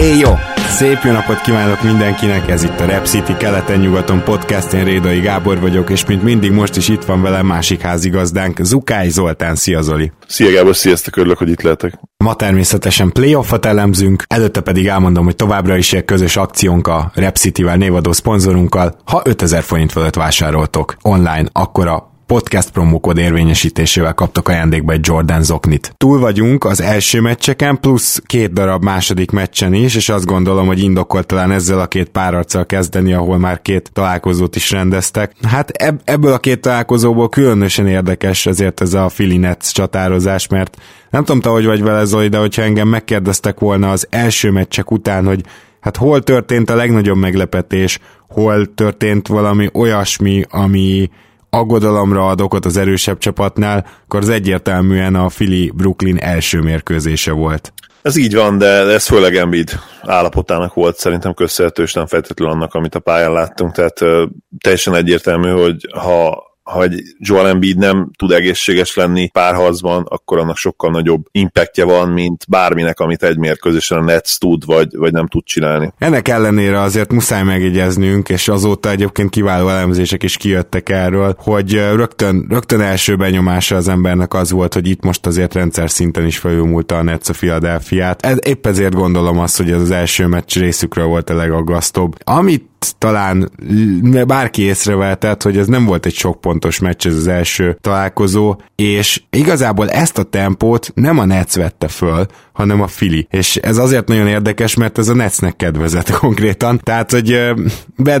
Éj, jó! Szép jó napot kívánok mindenkinek, ez itt a RepCity keleten-nyugaton podcast, én Rédai Gábor vagyok, és mint mindig most is itt van velem másik házigazdánk, Zukai Zoltán. Szia Zoli! Szia Gábor, sziasztok, örülök, hogy itt lehetek. Ma természetesen playoffot elemzünk, előtte pedig elmondom, hogy továbbra is egy közös akciónk a RepCity-vel névadó szponzorunkkal. Ha 5000 forint fölött vásároltok online, akkor a podcast promókod érvényesítésével kaptok ajándékba egy Jordan zoknit. Túl vagyunk az első meccseken, plusz 2 darab második meccsen is, és azt gondolom, hogy indokolt talán ezzel a 2 párharccal kezdeni, ahol már 2 találkozót is rendeztek. Hát ebből a 2 találkozóból különösen érdekes ezért ez a Philly Nets csatározás, mert nem tudom, te hogy vagy vele, Zoli, de hogyha engem megkérdeztek volna az első meccsek után, hogy hát hol történt a legnagyobb meglepetés, hol történt valami olyasmi, ami aggodalomra ad okot az erősebb csapatnál, akkor az egyértelműen a Philly-Brooklyn első mérkőzése volt. Ez így van, de ez főleg Embiid állapotának volt szerintem köszönhető, és nem feltétlenül annak, amit a pályán láttunk, tehát teljesen egyértelmű, hogy ha egy Joel Embiid nem tud egészséges lenni párharcban, akkor annak sokkal nagyobb impactja van, mint bárminek, amit egy mérkőzésen a Nets tud, vagy nem tud csinálni. Ennek ellenére azért muszáj megjegyeznünk, és azóta egyébként kiváló elemzések is kijöttek erről, hogy rögtön első benyomása az embernek az volt, hogy itt most azért rendszer szinten is felülmúlta a Nets a Philadelphiát. Épp ezért gondolom azt, hogy ez az első meccs részükről volt a legaggasztóbb. Amit talán bárki észrevehetett, hogy ez nem volt egy sok pontos meccs ez az első találkozó, és igazából ezt a tempót nem a Nets vette föl, hanem a Philly. És ez azért nagyon érdekes, mert ez a Netsnek kedvezett konkrétan. Tehát, hogy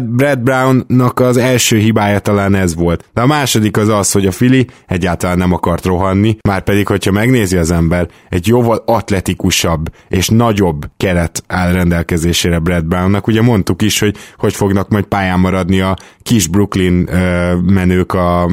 Brad Brownnak az első hibája talán ez volt. De a második az az, hogy a Philly egyáltalán nem akart rohanni, márpedig, hogyha megnézi az ember, egy jóval atletikusabb és nagyobb keret áll rendelkezésére Brad Brownnak. Ugye mondtuk is, hogy fognak majd pályán maradni a kis Brooklyn menők a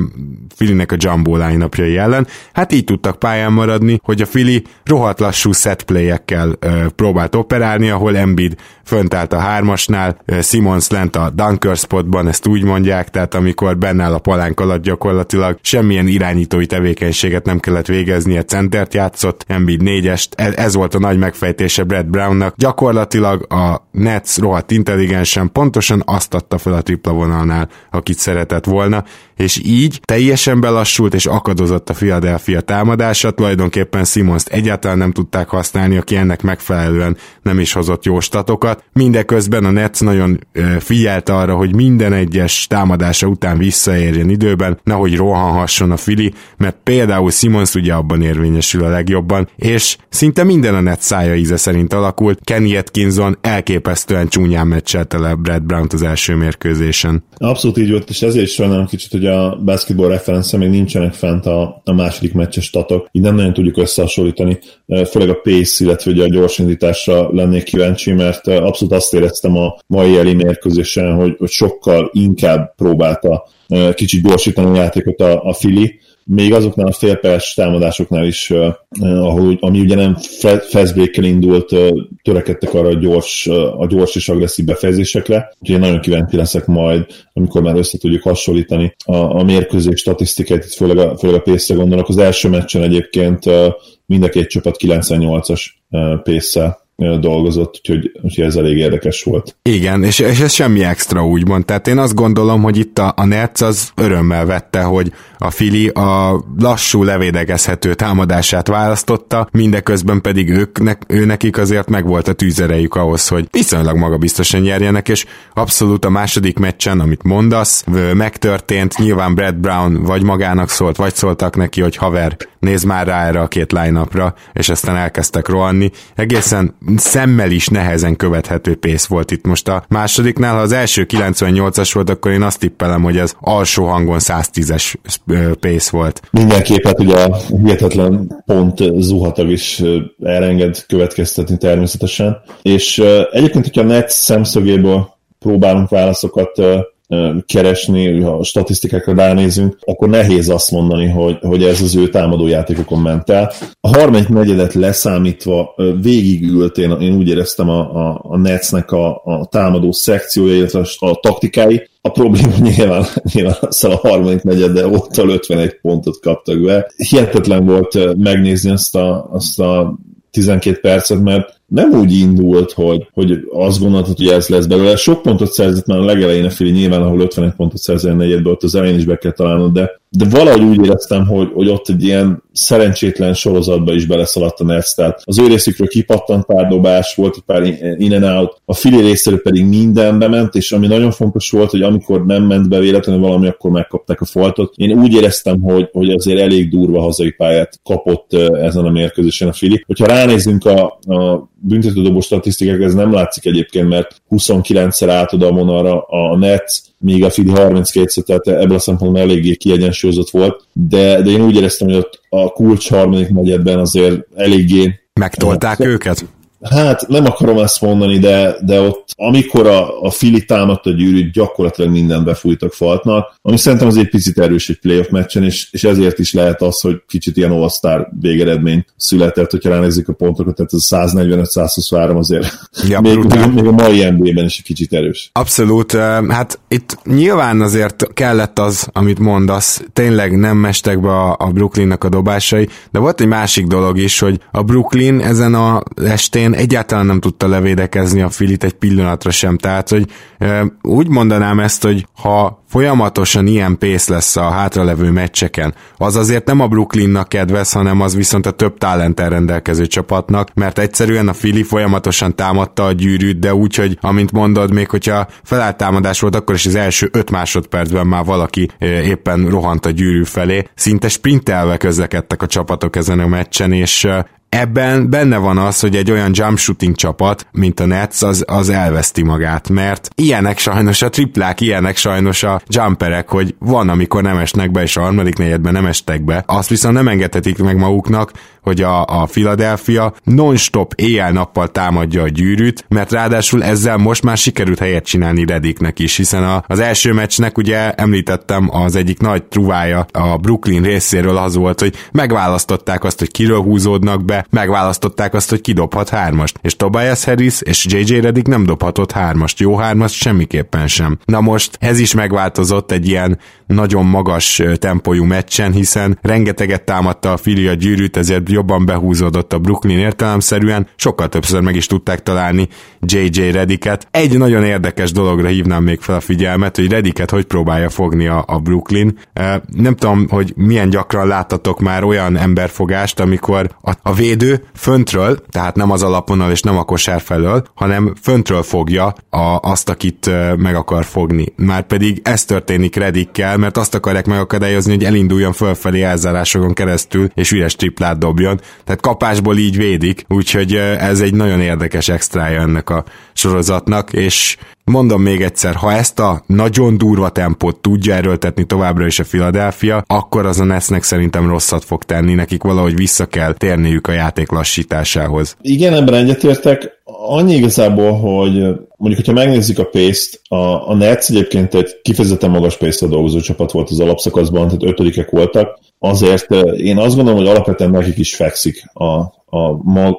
Phillynek a jumbo line-upjai ellen. Hát így tudtak pályán maradni, hogy a Philly rohadt lassú setplay-ekkel próbált operálni, ahol Embiid fönt állt a 3-asnál, Simmons lent a dunker spotban, ezt úgy mondják, tehát amikor benne áll a palánk alatt gyakorlatilag semmilyen irányítói tevékenységet nem kellett végeznie, centert játszott, Embiid 4-est, ez volt a nagy megfejtése Brad Brownnak. Gyakorlatilag a Nets rohadt intelligensen pontosan azt adta fel a tripla vonalnál, akit szeretett volna, és így teljesen belassult és akadozott a Philadelphia támadása, tulajdonképpen Simmonst egyáltalán nem tudták használni, aki ennek megfelelően nem is hozott jó statokat. Mindeközben a Nets nagyon figyelt arra, hogy minden egyes támadása után visszaérjen időben, nehogy rohanhasson a Philly, mert például Simmons ugye abban érvényesül a legjobban, és szinte minden a Nets szája íze szerint alakult. Kenny Atkinson elképesztően csúnyán meccselte le Brad Brownt az első mérkőzésen. Abszolút így volt, és ezért is sajnálom kicsit, hogy a Basketball Reference-en még nincsenek fent a második meccses statok, így nem nagyon tudjuk összehasonlítani, főleg a pace, illetve ugye a gyorsindításra lennék kíváncsi, mert abszolút azt éreztem a mai elleni mérkőzésen, hogy sokkal inkább próbálta kicsit gyorsítani a játékot a Philly, még azoknál a félperc támadásoknál is, ami ugye nem fastbreak-kel indult, törekedtek arra a gyors és agresszív befejezésekre, úgyhogy én nagyon kíváncsi leszek majd, amikor már össze tudjuk hasonlítani a mérkőzés statisztikát, itt főleg a pace-re gondolok. Az első meccsen egyébként mind a 2 csapat 98-as pace-szel dolgozott, úgyhogy ez elég érdekes volt. Igen, és ez semmi extra úgymond, tehát én azt gondolom, hogy itt a Nets az örömmel vette, hogy a Philly a lassú levédegezhető támadását választotta, mindeközben pedig nekik azért megvolt a tűzerejük ahhoz, hogy viszonylag magabiztosan nyerjenek, és abszolút a második meccsen, amit mondasz, megtörtént, nyilván Brad Brown vagy magának szólt, vagy szóltak neki, hogy haver, nézd már rá erre a két line-upra, és aztán elkezdtek rohanni. Egészen szemmel is nehezen követhető pace volt itt most a másodiknál. Ha az első 98-as volt, akkor én azt tippelem, hogy ez alsó hangon 110-es pace volt. Mindenképp, hát ugye a hihetetlen pont zuhatag is elenged következtetni természetesen. És egyébként, hogyha a Net szemszögéből próbálunk válaszokat keresni, ha a statisztikákra ránézünk, akkor nehéz azt mondani, hogy ez az ő támadójátékokon ment el. A 34-et leszámítva végigült, én úgy éreztem a Netsnek a támadó szekciója, illetve a taktikái. A probléma nyilván aztán a 34-de ott 51 pontot kaptak be. Hihetetlen volt megnézni azt a 12 percet, mert nem úgy indult, hogy azt gondoltad, hogy ez lesz belőle. Sok pontot szerzett már a legelején a Fili, nyilván ahol 51 pontot szerzett a negyedből, ott az elején is be kell találnod, de valahogy úgy éreztem, hogy ott egy ilyen szerencsétlen sorozatba is beleszaladt a Nets, tehát az ő részükről kipattant pár dobás, volt egy pár in and out, a Fili részéről pedig mindenbe ment, és ami nagyon fontos volt, hogy amikor nem ment be véletlenül valami, akkor megkapták a faltot. Én úgy éreztem, hogy azért elég durva hazai pályát kapott ezen a mérkőzésen a Fili. Hogyha ránézünk a büntetődobó statisztikák, ez nem látszik egyébként, mert 29-szer állt oda a vonalra a Nets, míg a Fili 32-szer, tehát ebből a szempontból eléggé kiegyensúlyozott volt, de én úgy éreztem, hogy ott a kulcs harmadik negyedben azért eléggé... Megtolták őket? Hát nem akarom ezt mondani, de ott amikor a Fili támadta a gyűrűt, gyakorlatilag mindent befújtak faltnak, ami szerintem azért picit erős egy playoff meccsen, és ezért is lehet az, hogy kicsit ilyen all-star végeredmény született, hogyha ránézzük a pontokat, tehát ez a 145-123 azért ja, még a mai NBA-ben is egy kicsit erős. Abszolút, hát itt nyilván azért kellett az, amit mondasz, tényleg nem mestek be a Brooklynnak a dobásai, de volt egy másik dolog is, hogy a Brooklyn ezen a estén egyáltalán nem tudta levédekezni a Filit egy pillanatra sem, tehát hogy úgy mondanám ezt, hogy ha folyamatosan ilyen pénz lesz a hátralevő meccseken, az azért nem a Brooklynnak kedvez, hanem az viszont a több talenttel rendelkező csapatnak, mert egyszerűen a Fili folyamatosan támadta a gyűrűt, de úgy, hogy amint mondod, még hogyha felállt támadás volt, akkor is az első 5 másodpercben már valaki éppen rohant a gyűrű felé. Szinte sprintelve közlekedtek a csapatok ezen a meccsen, és ebben benne van az, hogy egy olyan jump shooting csapat, mint a Nets, az elveszti magát, mert ilyenek sajnos a triplák, ilyenek sajnos a jumperek, hogy van, amikor nem esnek be, és a harmadik negyedben nem estek be. Azt viszont nem engedhetik meg maguknak, hogy a Philadelphia non-stop éjjel-nappal támadja a gyűrűt, mert ráadásul ezzel most már sikerült helyet csinálni Redicknek is, hiszen az első meccsnek ugye említettem, az egyik nagy truvája a Brooklyn részéről az volt, hogy megválasztották azt, hogy kiről húzódnak be, megválasztották azt, hogy ki dobhat hármast, és Tobias Harris és JJ Redick nem dobhatott hármast, jó hármast semmiképpen sem. Na most ez is megváltozott egy ilyen nagyon magas tempójú meccsen, hiszen rengeteget támadta a Philly a gyűrűt, ezért jobban behúzódott a Brooklyn értelemszerűen, sokkal többször meg is tudták találni JJ Redicket. Egy nagyon érdekes dologra hívnám még fel a figyelmet, hogy Redicket hogy próbálja fogni a Brooklyn. Nem tudom, hogy milyen gyakran láttatok már olyan emberfogást, amikor a védő föntről, tehát nem az alapvonal és nem a kosár felől, hanem föntről fogja azt, akit meg akar fogni. Márpedig ez történik Redickkel, mert azt akarják megakadályozni, hogy elinduljon fölfelé elzárásokon keresztül, és üres triplát dobjon. Tehát kapásból így védik, úgyhogy ez egy nagyon érdekes extrája ennek a sorozatnak, és mondom még egyszer, ha ezt a nagyon durva tempót tudja erőltetni továbbra is a Philadelphia, akkor az a Netsnek szerintem rosszat fog tenni, nekik valahogy vissza kell térniük a játék lassításához. Igen, ebben egyetértek. Annyi igazából, hogy mondjuk, hogyha megnézzük a pace-t, a Nets egyébként egy kifejezetten magas pace-t dolgozó csapat volt az alapszakaszban, tehát 5-ek voltak. Azért én azt gondolom, hogy alapvetően nekik is fekszik a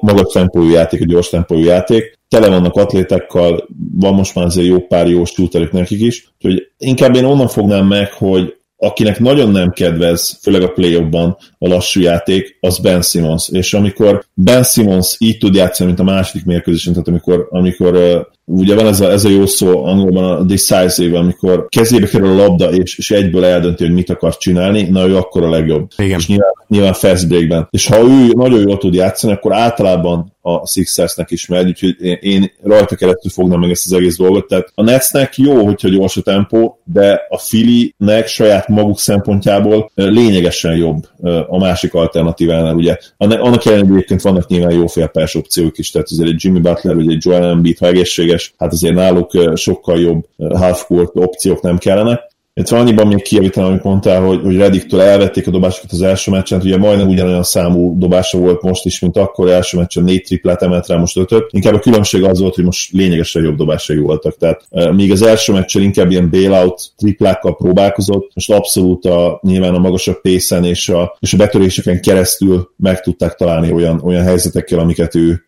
magas tempójú játék, a gyors tempójú játék. Tele vannak atlétákkal, van most már azért jó pár jó shooterük nekik is. Úgyhogy inkább én onnan fognám meg, hogy akinek nagyon nem kedvez, főleg a play-offban a lassú játék, az Ben Simmons. És amikor Ben Simmons így tud játszani, mint a második mérkőzésen, tehát amikor Ugye van ez a jó szó angolban a decisive, amikor kezébe kerül a labda, és egyből eldönti, hogy mit akar csinálni, na ő akkor a legjobb. Igen. És nyilván fast breakben. És ha ő nagyon jól tud játszani, akkor általában a Sixersnek is megy, úgyhogy én rajta keresztül fognám meg ezt az egész dolgot. Tehát a Netsnek jó, hogyha gyors a tempó, de a Phillynek saját maguk szempontjából lényegesen jobb a másik alternatívánál, ugye. Annak ellenére egyébként vannak nyilván jó félpályás opciók is, tehát azért egy Jimmy Butler, vagy egy Joel Embiid, ha egészséges, hát azért náluk sokkal jobb half-court opciók nem kellene. Itt van annyiban még kijavítanám, amit mondtál, hogy Redick-től elvették a dobásokat az első meccsen, ugye majdnem ugyanolyan számú dobása volt most is, mint akkor, első meccsen 4 triplát emelt rá, most 5-öt. Inkább a különbség az volt, hogy most lényegesen jobb dobásai voltak. Tehát míg az első meccsen inkább ilyen bailout triplákkal próbálkozott, most abszolút nyilván a magasabb pészen és a betöréseken keresztül meg tudták találni olyan helyzetekkel, amiket ő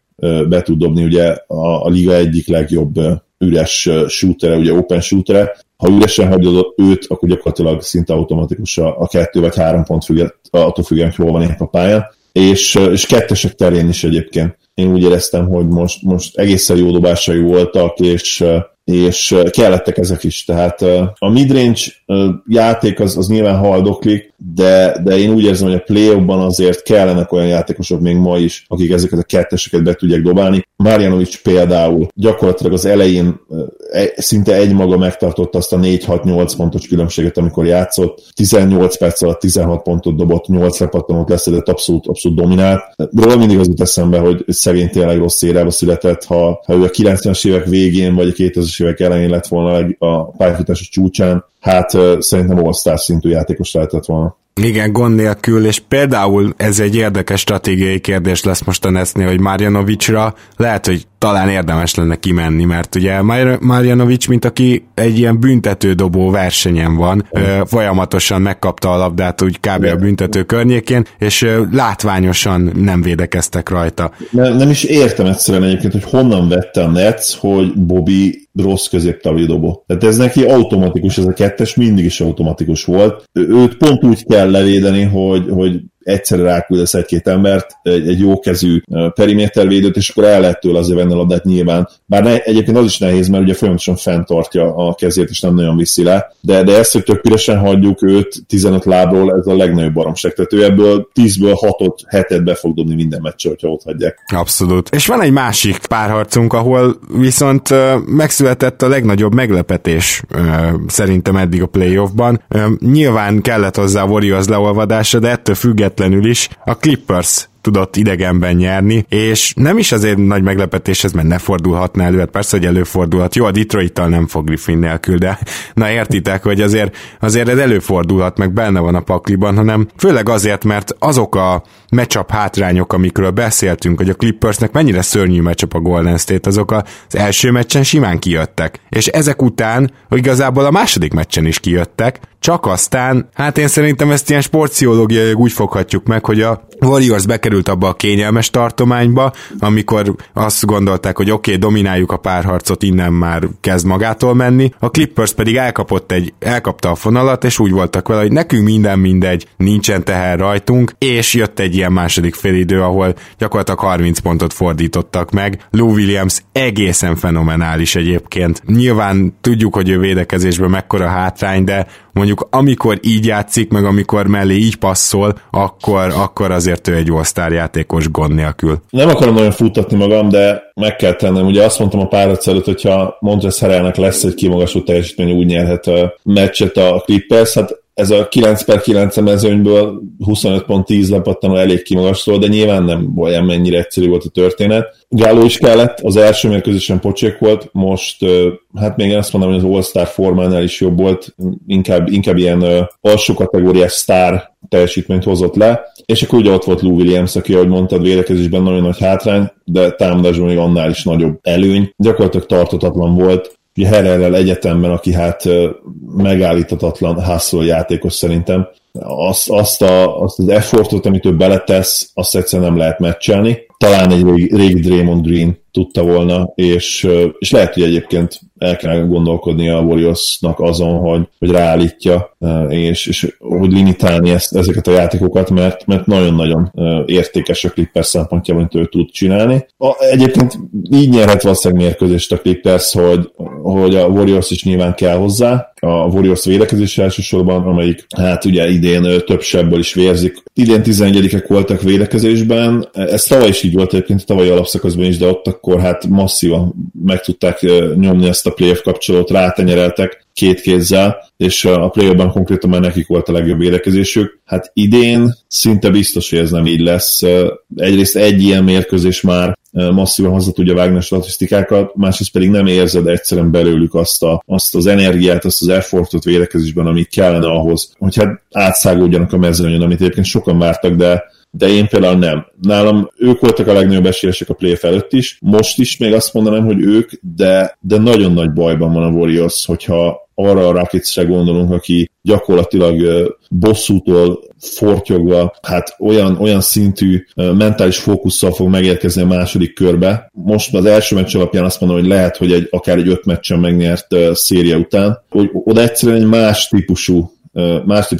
be tud dobni, ugye a liga egyik legjobb üres shootere, ugye open shootere. Ha üresen hagyod őt, akkor gyakorlatilag szinte automatikus a 2 vagy 3 pont attól függően, hogy hol van épp a pályán. És kettesek terén is egyébként. Én úgy éreztem, hogy most egészen jó dobásai voltak, és kellettek ezek is. Tehát a midrange játék az nyilván haldoklik, de én úgy érzem, hogy a play-offban azért kellenek olyan játékosok még ma is, akik ezeket a ketteseket be tudják dobálni. Marjanovic például gyakorlatilag az elején szinte egymaga megtartotta azt a 4-6-8 pontos különbséget, amikor játszott. 18 perc alatt 16 pontot dobott, 8 lepattanót leszedett, abszolút dominált. Róla mindig az jut eszembe, hogy szegény tényleg rossz érába született, ha ő a 90-es évek végén vagy a 2000-es évek elején lett volna a pályafutásos csúcsán, hát szerintem all-star szintű játékos lehetett volna. Igen, gond nélkül, és például ez egy érdekes stratégiai kérdés lesz most a Netsnél, hogy Marjanovicsra lehet, hogy talán érdemes lenne kimenni, mert ugye Marjanovics, mint aki egy ilyen büntetődobó versenyen van, folyamatosan megkapta a labdát úgy kb. A büntető környékén, és látványosan nem védekeztek rajta. Nem is értem egyszerűen egyébként, hogy honnan vette a Nets, hogy Bobby rossz középtávoli dobó. Tehát ez neki automatikus, ez a kettes mindig is automatikus volt. Őt pont úgy kell levédeni, hogy egyszerre ráküldesz 1-2 embert, egy jókezű perimétervédőt, és akkor el lehet tőle azért venni a labdát nyilván. Bár egyébként az is nehéz, mert ugye folyamatosan fenntartja a kezét, és nem nagyon viszi le. De ezt, hogy tök üresen hagyjuk őt 15 lábról, ez a legnagyobb baromság. Tehát ő ebből 10-ből 6-ot, 7-et be fog dobni minden meccsre, hogyha ott hagyják. Abszolút. És van egy másik párharcunk, ahol viszont megszületett a legnagyobb meglepetés szerintem eddig a playoffban. Nyilván kellett hozzá a Warriors leolvadása, de ettől függetlenül is a Clippers tudott idegenben nyerni, és nem is azért nagy meglepetés ez, mert ne fordulhatna elő, hát persze, hogy előfordulhat. Jó, a Detroit-tal nem fog Griffin nélkül, de na értitek, hogy azért ez előfordulhat, meg benne van a pakliban, hanem főleg azért, mert azok a matchup hátrányok, amikről beszéltünk, hogy a Clippersnek mennyire szörnyű matchup a Golden State, azok az első meccsen simán kijöttek. És ezek után igazából a második meccsen is kijöttek, csak aztán, hát én szerintem ezt ilyen sportpszichológiai úgy foghatjuk meg, hogy a Warriors bekerült abba a kényelmes tartományba, amikor azt gondolták, hogy oké, domináljuk a párharcot, innen már kezd magától menni, a Clippers pedig elkapta a fonalat, és úgy voltak vele, hogy nekünk minden mindegy, nincsen teher rajtunk, és jött egy ilyen második félidő, ahol gyakorlatilag 30 pontot fordítottak meg. Lou Williams egészen fenomenális egyébként. Nyilván tudjuk, hogy ő védekezésben mekkora hátrány, de mondjuk amikor így játszik, meg amikor mellé így passzol, akkor azért ő egy all-star játékos gond nélkül. Nem akarom nagyon futtatni magam, de meg kell tennem. Ugye azt mondtam a párharc előtt, hogyha Montez Harrellnek lesz egy kimagasú teljesítmény, úgy nyerhet a meccset a Clippers, hát ez a 9/9 mezőnyből 25 pont 10 lepattanó elég kimagasztól, de nyilván nem olyan mennyire egyszerű volt a történet. Gáló is kellett, az első mérkőzésen pocsék volt, most hát még azt mondom, hogy az all-star formánál is jobb volt, inkább ilyen alsó kategóriás sztár teljesítményt hozott le, és akkor ugye ott volt Lou Williams, aki, ahogy mondtad, védekezésben nagyon nagy hátrány, de támadásban még annál is nagyobb előny. Gyakorlatilag tarthatatlan volt. Ugye Herrellel egyetemben, aki hát megállíthatatlan hustle játékos szerintem, azt az effortot, amit ő beletesz, azt egyszerűen nem lehet meccselni. Talán egy régi Draymond Green tudta volna, és lehet, hogy egyébként el kell gondolkodni a Warriorsnak azon, hogy ráállítja, és hogy limitálni ezeket a játékokat, mert nagyon-nagyon értékes a Clippers szempontjából, amit ő tud csinálni. Egyébként így nyerhet valószínűleg mérkőzést a Clippers, hogy a Warriors is nyilván kell hozzá, a Warriors védekezés elsősorban, amelyik hát ugye idén több sebből is vérzik. Idén 11-ek voltak védekezésben, ez tavaly is így volt egyébként, tavalyi alapszakaszban is, de ott akkor hát masszívan meg tudták nyomni ezt a playoff kapcsolót, rátenyereltek két kézzel, és a playoffban konkrétan már nekik volt a legjobb védekezésük. Hát idén szinte biztos, hogy ez nem így lesz. Egyrészt egy ilyen mérkőzés már masszívan hozzá tudja vágni a statisztikákat, másrészt pedig nem érzed egyszerűen belőlük azt az energiát, azt az effortot védekezésben, ami kellene ahhoz, hogy hát átszágódjanak a mezőnyön, amit egyébként sokan vártak, de én például nem. Nálam ők voltak a legnagyobb esélyesek a playoff előtt is, most is még azt mondanám, hogy ők, de nagyon nagy bajban van a Warriors, hogyha arra a Rocketsre gondolunk, aki gyakorlatilag bosszútól fortyogva, hát olyan szintű mentális fókusszal fog megérkezni a második körbe. Most az első meccs alapján azt mondom, hogy lehet, hogy akár egy 5 meccsen megnyert széria után, hogy oda egyszerűen egy más típusú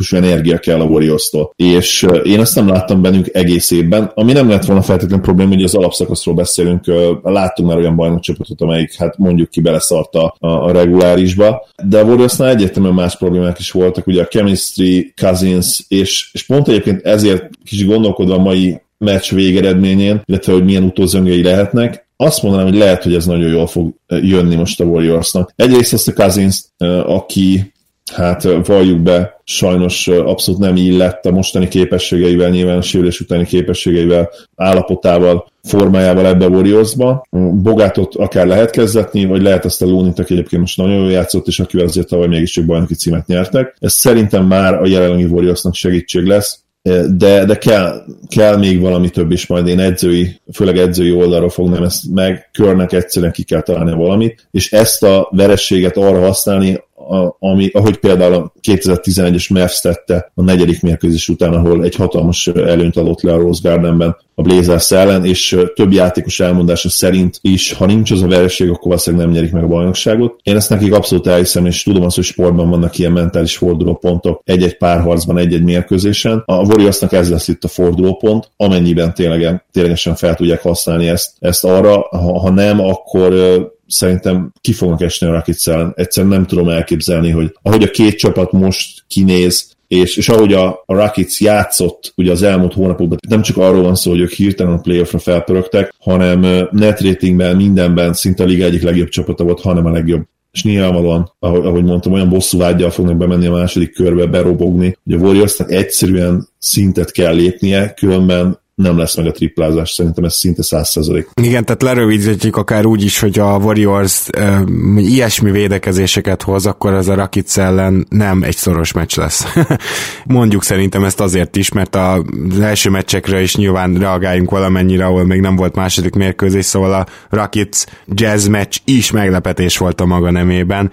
energia kell a Warriors-tól. És én ezt nem láttam bennünk egész évben, ami nem lett volna feltétlen probléma, hogy az alapszakaszról beszélünk, láttunk már olyan bajnokcsapatot, amelyik hát mondjuk ki beleszarta a regulárisba, de a Warriorsnál egyértelműen más problémák is voltak, ugye a chemistry, Cousins, és pont egyébként ezért kicsit gondolkodva a mai meccs végeredményén, illetve hogy milyen utózöngei lehetnek, azt mondanám, hogy lehet, hogy ez nagyon jól fog jönni most a Warriorsnak. Egyrészt azt a Cousins, aki hát valljuk be, sajnos abszolút nem illett a mostani képességeivel, nyilván a sérülés utáni képességeivel, állapotával, formájával ebbe a Warriorsba. Bogátot akár lehet kezdetni, vagy lehet ezt a Lónit, aki egyébként most nagyon jól játszott, és akivel azért tavaly mégiscsak bajnoki címet nyertek. Ez szerintem már a jelenlegi Warriorsnak segítség lesz, de kell még valami több is, majd én főleg edzői oldalról fognám ezt meg, Körnek egyszerűen ki kell találni valamit, és ezt a vereséget arra használni, ahogy például a 2011-es Mavs tette a 4. mérkőzés után, ahol egy hatalmas előnyt adott le a Rose Gardenben a Blazers ellen, és több játékos elmondása szerint is, ha nincs az a vereség, akkor valószínűleg nem nyerik meg a bajnokságot. Én ezt nekik abszolút elhiszem, és tudom azt, hogy sportban vannak ilyen mentális fordulópontok egy-egy párharcban, egy-egy mérkőzésen. A Warriorsnak ez lesz itt a fordulópont, amennyiben ténylegesen fel tudják használni ezt arra, ha nem, akkor szerintem ki fognak esni a Rockets ellen. Egyszerűen nem tudom elképzelni, hogy ahogy a két csapat most kinéz, és ahogy a Rockets játszott ugye az elmúlt hónapokban, nem csak arról van szó, hogy ők hirtelen a playoffra felpörögtek, hanem net ratingben, mindenben szinte a liga egyik legjobb csapata volt, hanem a legjobb. És nyilvánvalóan, ahogy mondtam, olyan bosszúvággyal fognak bemenni a második körbe, berobogni, hogy a Warriorsnak egyszerűen szintet kell lépnie, különben nem lesz meg a triplázás, szerintem ez szinte 100%. Igen, tehát lerövidítjük akár úgy is, hogy a Warriors ilyesmi védekezéseket hoz, akkor ez a Rockets ellen nem egy szoros meccs lesz. Mondjuk szerintem ezt azért is, mert az első meccsekre is nyilván reagáljunk valamennyire, ahol még nem volt második mérkőzés, szóval a Rockets Jazz meccs is meglepetés volt a maga nemében.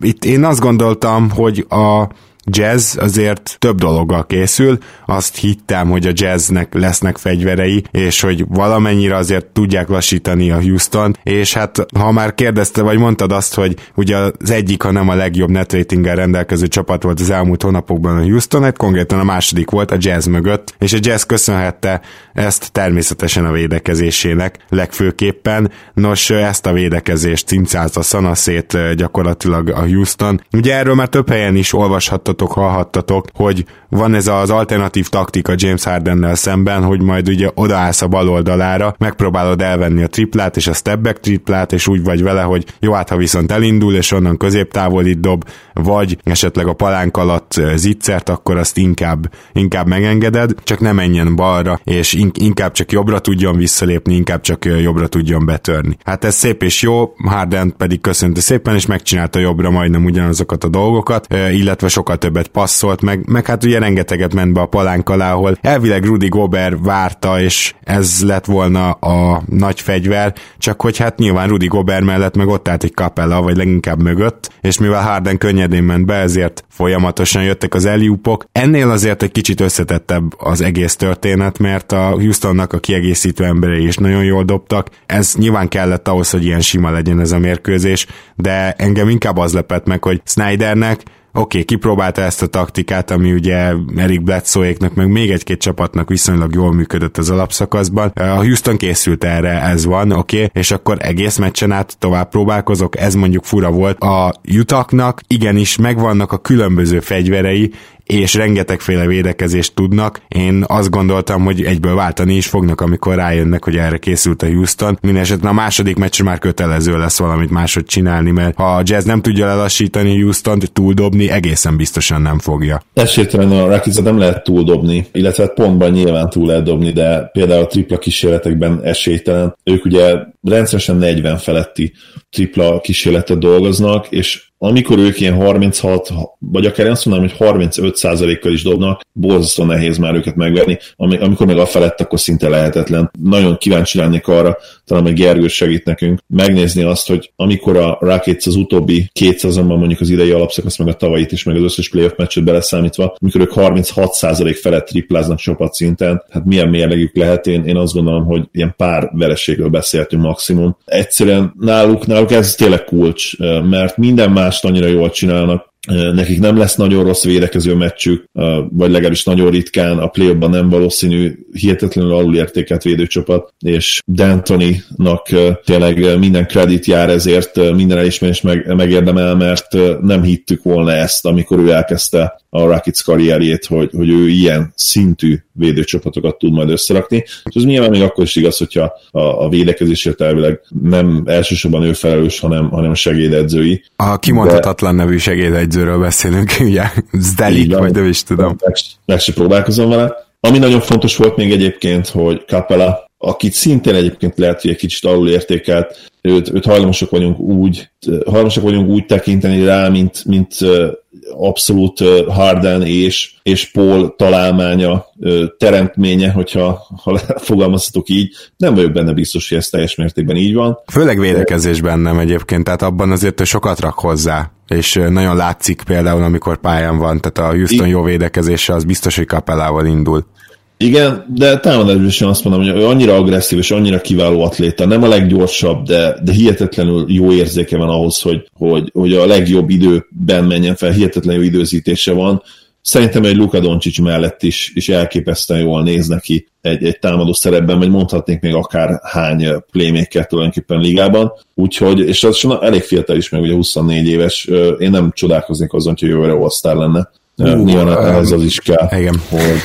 Itt én azt gondoltam, hogy a Jazz azért több dologgal készül, azt hittem, hogy a Jazznek lesznek fegyverei, és hogy valamennyire azért tudják lassítani a Houston, és hát ha már kérdezte, vagy mondtad azt, hogy ugye az egyik, ha nem a legjobb net ratinggel rendelkező csapat volt az elmúlt hónapokban a Houston, hát konkrétan a második volt a Jazz mögött, és a Jazz köszönhette ezt természetesen a védekezésének legfőképpen. Nos, ezt a védekezést cincázta szanaszét gyakorlatilag a Houston. Ugye erről már több helyen is olvasható, hallhattatok, hogy van ez az alternatív taktika James Hardennel szemben, hogy majd ugye odaállsz a bal oldalára, megpróbálod elvenni a triplát és a stepback triplát, és úgy vagy vele, hogy jó, hát ha viszont elindul, és onnan középtávol itt dob, vagy esetleg a palánk alatt zicsert, akkor azt inkább megengeded, csak ne menjen balra, és inkább csak jobbra tudjon visszalépni, inkább csak jobbra tudjon betörni. Hát ez szép és jó, Harden pedig köszönte szépen, és megcsinálta jobbra majdnem ugyanazokat a dolgokat, illetve sokat többet passzolt, meg hát ugye rengeteget ment be a palánk alá, ahol elvileg Rudy Gobert várta, és ez lett volna a nagy fegyver, csak hogy hát nyilván Rudy Gobert mellett meg ott állt egy Capella, vagy leginkább mögött, és mivel Harden könnyedén ment be, ezért folyamatosan jöttek az alley-oopok. Ennél azért egy kicsit összetettebb az egész történet, mert a Houstonnak a kiegészítő emberei is nagyon jól dobtak. Ez nyilván kellett ahhoz, hogy ilyen sima legyen ez a mérkőzés, de engem inkább az lepett meg, hogy Snydernek oké, kipróbálta ezt a taktikát, ami ugye Eric Bledsoe-éknak, meg még egy-két csapatnak viszonylag jól működött az alapszakaszban. A Houston készült erre, ez van, oké, és akkor egész meccsen át tovább próbálkozok, ez mondjuk fura volt. A Utahnak igenis megvannak a különböző fegyverei, és rengetegféle védekezést tudnak. Én azt gondoltam, hogy egyből váltani is fognak, amikor rájönnek, hogy erre készült a Houston. Mindenesetre a második meccs már kötelező lesz valamit máshogy csinálni, mert ha a Jazz nem tudja lelassítani Houstont, túldobni egészen biztosan nem fogja. Esélytelen a Rocketset nem lehet túldobni, illetve pontban nyilván túl lehet dobni, de például a tripla kísérletekben esélytelen. Ők ugye rendszeresen 40 feletti tripla kísérletet dolgoznak, és amikor ők ilyen 36, vagy akár azt mondanám, hogy 35%-kal is dobnak, borzasztó nehéz már őket megverni, amikor meg a felett, akkor szinte lehetetlen. Nagyon kíváncsi lennék arra, talán meg Gergő segít nekünk, megnézni azt, hogy amikor a Rockets az utóbbi két szezonban, mondjuk az idei alapszakasz, meg a tavalyit is, meg az összes playoff meccset beleszámítva, amikor ők 36% felett tripláznak csapat szinten, hát milyen mérlegük lehet, én azt gondolom, hogy ilyen pár vereségről beszéltünk maximum. Egyszerűen náluk ez tényleg kulcs, mert minden mást annyira jól csinálnak, nekik nem lesz nagyon rossz védekező meccsük, vagy legalábbis nagyon ritkán, a play-offban nem valószínű, hihetetlenül alulértékelt védőcsapat, és D'Antoninak tényleg minden kredit jár ezért, minden elismerést megérdemel, mert nem hittük volna ezt, amikor ő elkezdte a Rockets karrierjét, hogy ő ilyen szintű védőcsapatokat tud majd összerakni. És ez nyilván még akkor is igaz, hogyha a védekezésért elvileg nem elsősorban ő felelős, hanem segédedzői. A kimondhatatlan nevű segédedzőről beszélünk, ugye? Zdelik, vagy nem is tudom. Meg se próbálkozom vele. Ami nagyon fontos volt még egyébként, hogy Capella, akit szintén egyébként lehet, hogy egy kicsit alul értékelt, őt hajlamosak vagyunk úgy tekinteni rá, mint abszolút Harden és Paul találmánya, teremtménye, hogyha fogalmazhatok így. Nem vagyok benne biztos, hogy ez teljes mértékben így van. Főleg védekezésben nem egyébként, tehát abban azért sokat rak hozzá, és nagyon látszik például, amikor pályán van, tehát a Houston jó védekezése az biztos, hogy Capellával indul. Igen, de támadásban is azt mondom, hogy ő annyira agresszív és annyira kiváló atléta, nem a leggyorsabb, de hihetetlenül jó érzéke van ahhoz, hogy a legjobb időben menjen fel, hihetetlenül jó időzítése van. Szerintem egy Luka Doncic mellett is elképesztően jól néz neki egy támadó szerepben, vagy mondhatnék még akár hány playmaker tulajdonképpen ligában. Úgyhogy, és az elég fiatal is, meg ugye 24 éves, én nem csodálkoznék azon, hogy jövőre All-Star lenne. Nyilván ehhez az is kell,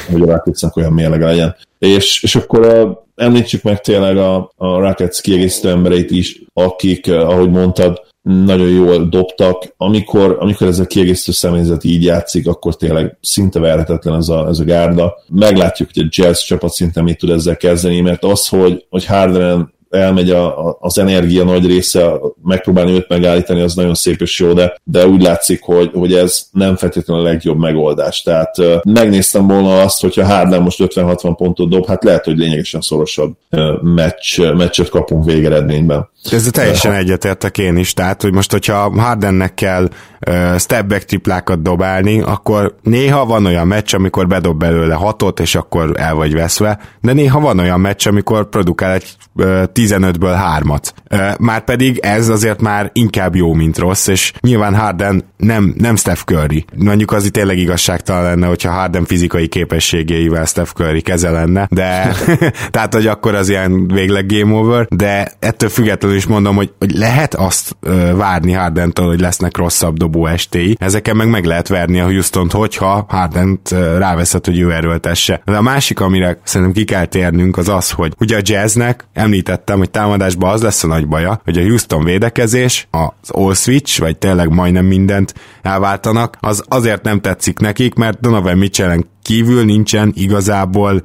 hogy a Rocketsnak olyan mérlege legyen. És akkor említsük meg tényleg a Rockets kiegészítő embereit is, akik, ahogy mondtad, nagyon jól dobtak. Amikor ez a kiegészítő személyzet így játszik, akkor tényleg szinte verhetetlen ez a gárda. Meglátjuk, hogy a Jazz csapat szinte mit tud ezzel kezdeni, mert az, hogy Hardenen elmegy az energia nagy része, megpróbálni őt megállítani, az nagyon szép és jó, de úgy látszik, hogy ez nem feltétlenül a legjobb megoldás. Tehát megnéztem volna azt, hogyha Harden most 50-60 pontot dob, hát lehet, hogy lényegesen szorosabb meccset kapunk végeredményben. Ezzel teljesen egyetértek én is, tehát, hogy most, hogyha Hardennek kell step-back triplákat dobálni, akkor néha van olyan meccs, amikor bedob belőle 6-ot, és akkor el vagy veszve, de néha van olyan meccs, amikor produkál egy 15-ből 3-at. Márpedig ez azért már inkább jó, mint rossz, és nyilván Harden nem Steph Curry. Mondjuk az itt tényleg igazságtalan lenne, hogyha Harden fizikai képességeivel Steph Curry keze lenne, de tehát, hogy akkor az ilyen végleg game over, de ettől függetlenül is mondom, hogy lehet azt várni Hardentől, hogy lesznek rosszabb dobó estéi. Ezeken meg lehet verni a Houstont, hogyha Hardent ráveszed, hogy ő erőltesse. De a másik, amire szerintem ki kell térnünk, az az, hogy ugye a Jazznek, említettem, hogy támadásban az lesz a nagy baja, hogy a Houston védekezés, az all switch, vagy tényleg majdnem mindent elváltanak, az azért nem tetszik nekik, mert Donovan Mitchellen kívül nincsen igazából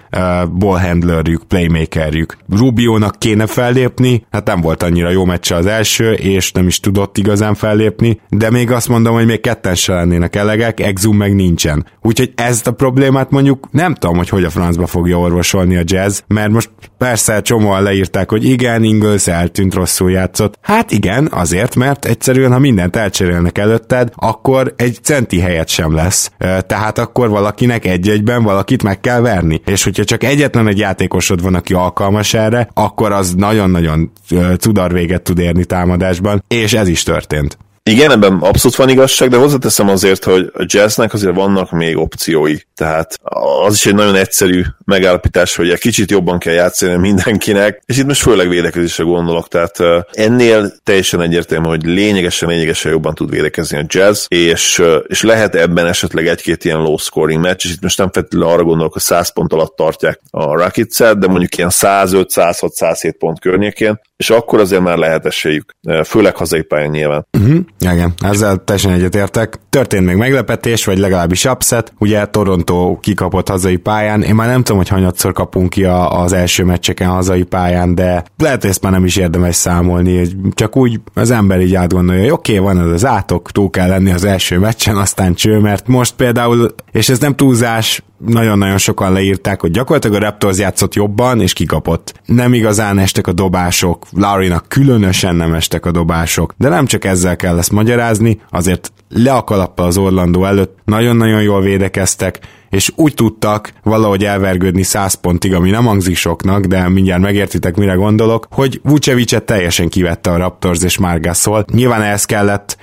ballhandlerjük, playmakerjük. Rubionak kéne fellépni, hát nem volt annyira jó meccse az első, és nem is tudott igazán fellépni, de még azt mondom, hogy még ketten se lennének elegek, Exum meg nincsen. Úgyhogy ezt a problémát mondjuk nem tudom, hogy a francba fogja orvosolni a Jazz, mert most persze csomóan leírták, hogy igen, Ingles eltűnt, rosszul játszott. Hát igen, azért, mert egyszerűen, ha mindent elcserélnek előtted, akkor egy centi helyet sem lesz. Tehát akkor valakinek egy-egyben valakit meg kell verni. És hogyha csak egyetlen egy játékosod van, aki alkalmas erre, akkor az nagyon-nagyon cudarvéget tud érni támadásban, és ez is történt. Igen, ebben abszolút van igazság, de hozzáteszem azért, hogy a Jazznek azért vannak még opciói. Tehát az is egy nagyon egyszerű megállapítás, hogy egy kicsit jobban kell játszani mindenkinek, és itt most főleg védekezésre gondolok. Tehát ennél teljesen egyértelmű, hogy lényegesen jobban tud védekezni a Jazz, és lehet ebben esetleg egy-két ilyen low scoring meccs, és itt most nem feltétlenül arra gondolok, hogy 100 pont alatt tartják a Rocketset, de mondjuk ilyen 105, 106, 107 pont környékén, és akkor azért már lehet esélyük, főleg hazai pályán nyilván. Uh-huh. Igen, ezzel teljesen egyetértek. Történt még meglepetés, vagy legalábbis upset, ugye Toronto kikapott hazai pályán, én már nem tudom, hogy hanyatszor kapunk ki az első meccseken hazai pályán, de lehet, hogy ezt már nem is érdemes számolni, csak úgy az ember így átgondolja, hogy oké, van ez az átok, túl kell lenni az első meccsen, aztán cső, mert most például, és ez nem túlzás, nagyon-nagyon sokan leírták, hogy gyakorlatilag a Raptors játszott jobban, és kikapott. Nem igazán estek a dobások, Lowrynak különösen nem estek a dobások, de nem csak ezzel kell ezt magyarázni, azért le a kalappal az Orlando előtt, nagyon-nagyon jól védekeztek, és úgy tudtak valahogy elvergődni 100 pontig, ami nem hangzik soknak, de mindjárt megértitek, mire gondolok, hogy Vucevicet teljesen kivette a Raptors és Marc Gasol. Nyilván ehhez kellett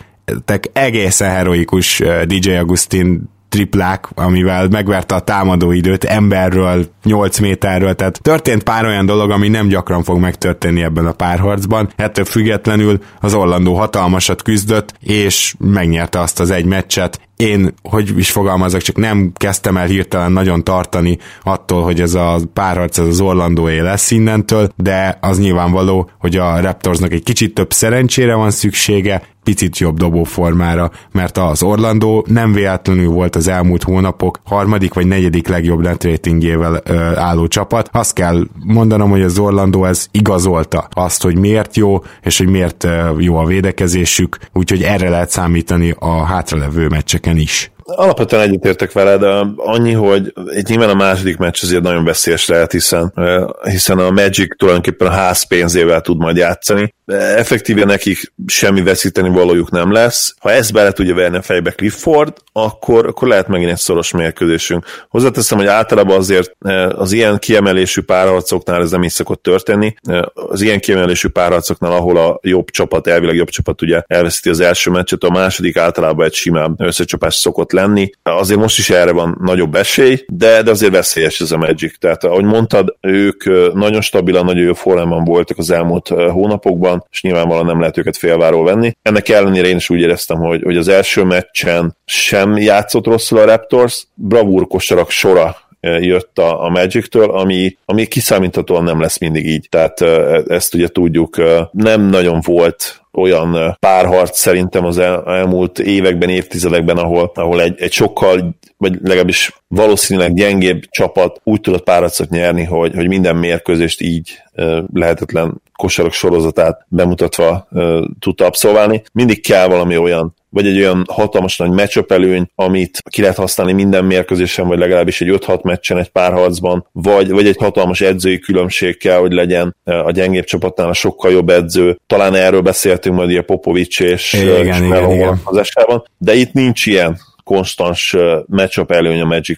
egészen heroikus DJ Augustin triplák, amivel megverte a támadóidőt emberről, 8 méterről, tehát történt pár olyan dolog, ami nem gyakran fog megtörténni ebben a párharcban, ettől függetlenül az Orlandó hatalmasat küzdött, és megnyerte azt az egy meccset. Én, hogy is fogalmazok, csak nem kezdtem el hirtelen nagyon tartani attól, hogy ez a párharc az Orlandóé lesz innentől, de az nyilvánvaló, hogy a Raptorsnak egy kicsit több szerencsére van szüksége, picit jobb dobóformára, mert az Orlandó nem véletlenül volt az elmúlt hónapok harmadik vagy negyedik legjobb net ratingjével álló csapat. Azt kell mondanom, hogy az Orlandó ez igazolta azt, hogy miért jó, és hogy miért jó a védekezésük, úgyhogy erre lehet számítani a hátralevő meccseken is. Alapvetően egyetértek veled, de annyi, hogy itt nyilván a második meccs azért nagyon veszélyes lehet, hiszen a Magic tulajdonképpen a házpénzével tud majd játszani. Effektíve nekik semmi veszíteni valójuk nem lesz. Ha ezt bele tudja verni a fejbe Clifford, akkor lehet megint egy szoros mérkőzésünk. Hozzáteszem, hogy általában azért az ilyen kiemelésű párharcoknál ez nem is szokott történni. Az ilyen kiemelésű párharcoknál, ahol a jobb csapat, elvileg jobb csapat ugye elveszíti az első meccset, a második általában egy simább összecsapás szokott lenni. Azért most is erre van nagyobb esély, de azért veszélyes ez a Magic. Tehát ahogy mondtad, ők nagyon stabilan, nagyon jó formában voltak az elmúlt hónapokban, és nyilvánvalóan nem lehet őket félváról venni. Ennek ellenére én is úgy éreztem, hogy az első meccsen sem játszott rosszul a Raptors, bravúr kosarak sora jött a Magic-től, ami kiszámíthatóan nem lesz mindig így. Tehát ezt ugye tudjuk, nem nagyon volt olyan párharc szerintem az elmúlt években, évtizedekben, ahol egy sokkal, vagy legalábbis valószínűleg gyengébb csapat úgy tudott párharcot nyerni, hogy minden mérkőzést így lehetetlen kosarak sorozatát bemutatva tudta abszolválni. Mindig kell valami olyan, vagy egy olyan hatalmas nagy matchup előny, amit ki lehet használni minden mérkőzésen, vagy legalábbis egy 5-6 meccsen, egy párharcban, vagy egy hatalmas edzői különbség kell, hogy legyen a gyengébb csapatnál a sokkal jobb edző. Talán erről beszéltünk majd a Popovics és Melo az esában, de itt nincs ilyen konstans matchup előny a Magic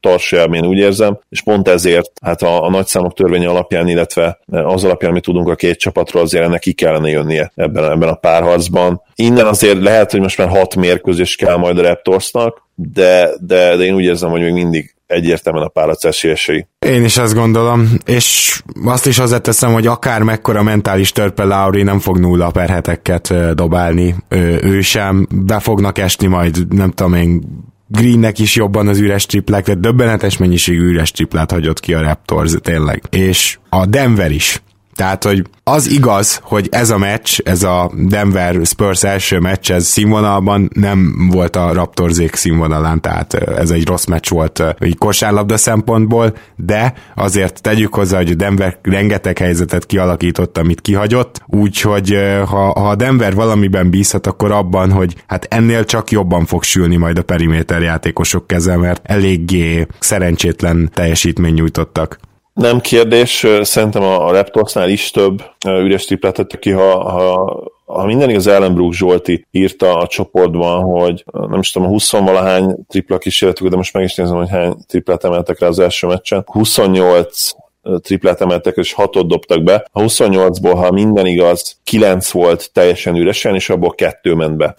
tarsajában, én úgy érzem, és pont ezért hát a nagyszámok törvénye alapján, illetve az alapján, amit tudunk a két csapatról, azért ennek ki kellene jönnie ebben a párharcban. Innen azért lehet, hogy most már 6 mérkőzés kell majd a Raptorsnak, de én úgy érzem, hogy még mindig egyértelműen a párharc esélyesei. Én is azt gondolom, és azt is hozzáteszem, hogy akár mekkora mentális törpe Lowry, nem fog nulla perheteket dobálni, ő sem, be fognak esni majd, nem tudom én, Greennek is jobban az üres triplák, tehát döbbenetes mennyiségű üres triplát hagyott ki a Raptors, tényleg. És a Denver is. Tehát, hogy az igaz, hogy ez a meccs, ez a Denver Spurs első meccs, ez színvonalban nem volt a Raptorzék színvonalán, tehát ez egy rossz meccs volt így kosárlabda szempontból, de azért tegyük hozzá, hogy a Denver rengeteg helyzetet kialakított, amit kihagyott, úgyhogy ha a Denver valamiben bízhat, akkor abban, hogy hát ennél csak jobban fog sülni majd a periméter játékosok keze, mert eléggé szerencsétlen teljesítmény nyújtottak. Nem kérdés, szerintem a Raptorsnál is több üres triplát tettek ki, ha minden igaz, Ellenbrook Zsolti írta a csoportban, hogy nem is tudom, 20-valahány tripla kísérletük, de most meg is nézem, hogy hány triplát emeltek rá az első meccsen. 28 triplát emeltek, és 6-ot dobtak be. A 28-ból, ha minden igaz, 9 volt teljesen üresen, és abból 2 ment be.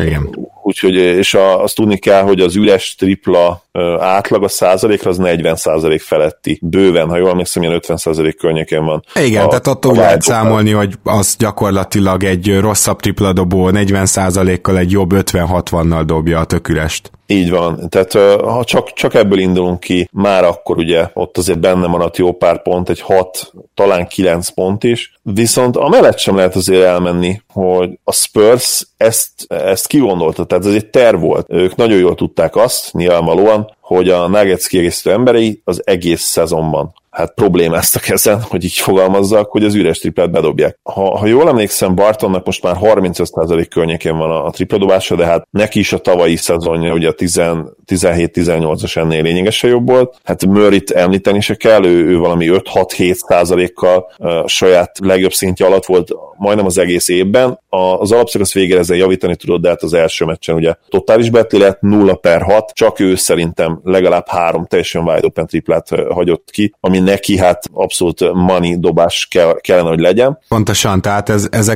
Igen. Úgyhogy, és azt tudni kell, hogy az üres tripla átlag a százalékra az 40% feletti. Bőven, ha jól emlékszem, ilyen 50% környékén van. Igen, tehát attól lehet számolni, hogy az gyakorlatilag egy rosszabb tripla dobó 40%-kal egy jobb 50-60-nal dobja a tök ürest. Így van, tehát ha csak ebből indulunk ki, már akkor ugye ott azért benne maradt jó pár pont, egy 6, talán 9 pont is, viszont amellett sem lehet azért elmenni, hogy a Spurs ezt kigondolta, tehát ez egy terv volt. Ők nagyon jól tudták azt, nyilvánvalóan, hogy a Nuggets kiegészítő emberei az egész szezonban problémáztak ezen, hogy így fogalmazzak, hogy az üres triplát bedobják. Ha jól emlékszem, Bartonnak most már 35% környékén van a tripladobása, de hát neki is a tavalyi szezonja, ugye a 17-18-as ennél lényegesen jobb volt. Hát Murrayt említeni se kell, ő valami 5-6-7%-kal saját legjobb szintje alatt volt majdnem az egész évben. Az alapszakasz végére ezzel javítani tudod, de hát az első meccsen ugye totális betli lett, 0/6, csak ő szerintem legalább 3 teljesen wide open triplát hagyott ki, ami neki hát abszolút money dobás kellene, hogy legyen. Pontosan, tehát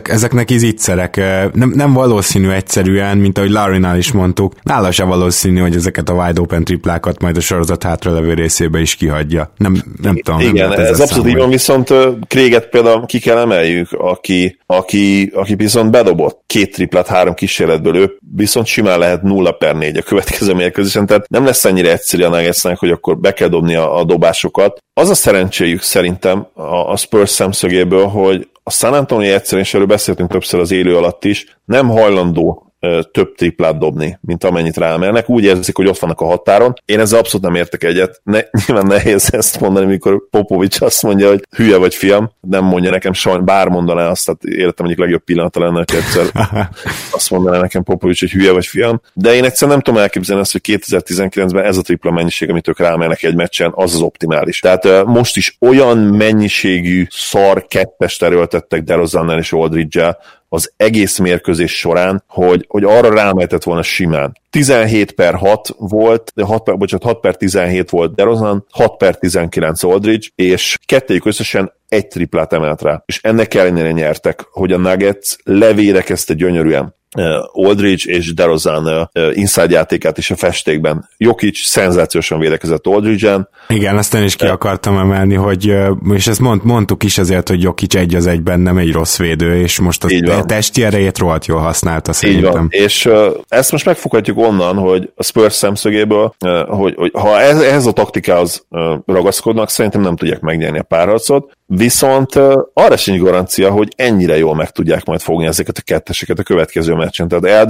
ezeknek ízszerek. Nem valószínű egyszerűen, mint ahogy Larrynál is mondtuk, nála se valószínű, hogy ezeket a wide open triplákat majd a sorozat hátralevő részébe is kihagyja. Nem tudom. Igen, ez abszolút így van, viszont Gregget például ki kell emeljük, aki viszont bedobott 2 triplát 3 kísérletből, ő viszont simán lehet 0/4 a következő mérkőzésen, tehát nem lesz ennyire egyszerű a Nuggetsnek, hogy akkor be kell dobni a dobásokat. Az a szerencséjük szerintem a Spurs szemszögéből, hogy a San Antonio egyszerűen, és erről beszéltünk többször az élő alatt is, nem hajlandó több triplát dobni, mint amennyit ráemelnek. Úgy érzik, hogy ott vannak a határon. Én ezzel abszolút nem értek egyet. Nyilván nehéz ezt mondani, mikor Popovich azt mondja, hogy hülye vagy fiam, nem mondja nekem sajnos, bár mondaná azt, tehát életem egyik legjobb pillanata lenne, hogy egyszer azt mondaná nekem Popovich, hogy hülye vagy fiam. De én egyszerűen nem tudom elképzelni azt, hogy 2019-ben ez a tripla mennyiség, amit ők ráemelnek egy meccsen, az optimális. Tehát most is olyan mennyiségű szar kettest erőltettek DeRozannal és Aldridge-el az egész mérkőzés során, hogy arra rámehetett volna simán. 17/6 volt, 6/17 volt DeRozan, 6/19 Aldridge, és kettőjük összesen 1 triplát emelt rá. És ennek ellenére nyertek, hogy a Nuggets levédekezte gyönyörűen Aldridge és DeRozan inside játékát is a festékben. Jokic szenzációsan védekezett Aldridge-en. Igen, azt én is ki akartam emelni, hogy, és ezt mondtuk is azért, hogy Jokic 1-1 nem egy rossz védő, és most a testi erejét rohadt jól használta szerintem. Van. És ezt most megfoghatjuk onnan, hogy a Spurs szemszögéből, hogy ha ehhez a taktikához ragaszkodnak, szerintem nem tudják megnyerni a párharcot, viszont arra sincs garancia, hogy ennyire jól meg tudják majd fogni ezeket a ketteseket a következő meccsen. Tehát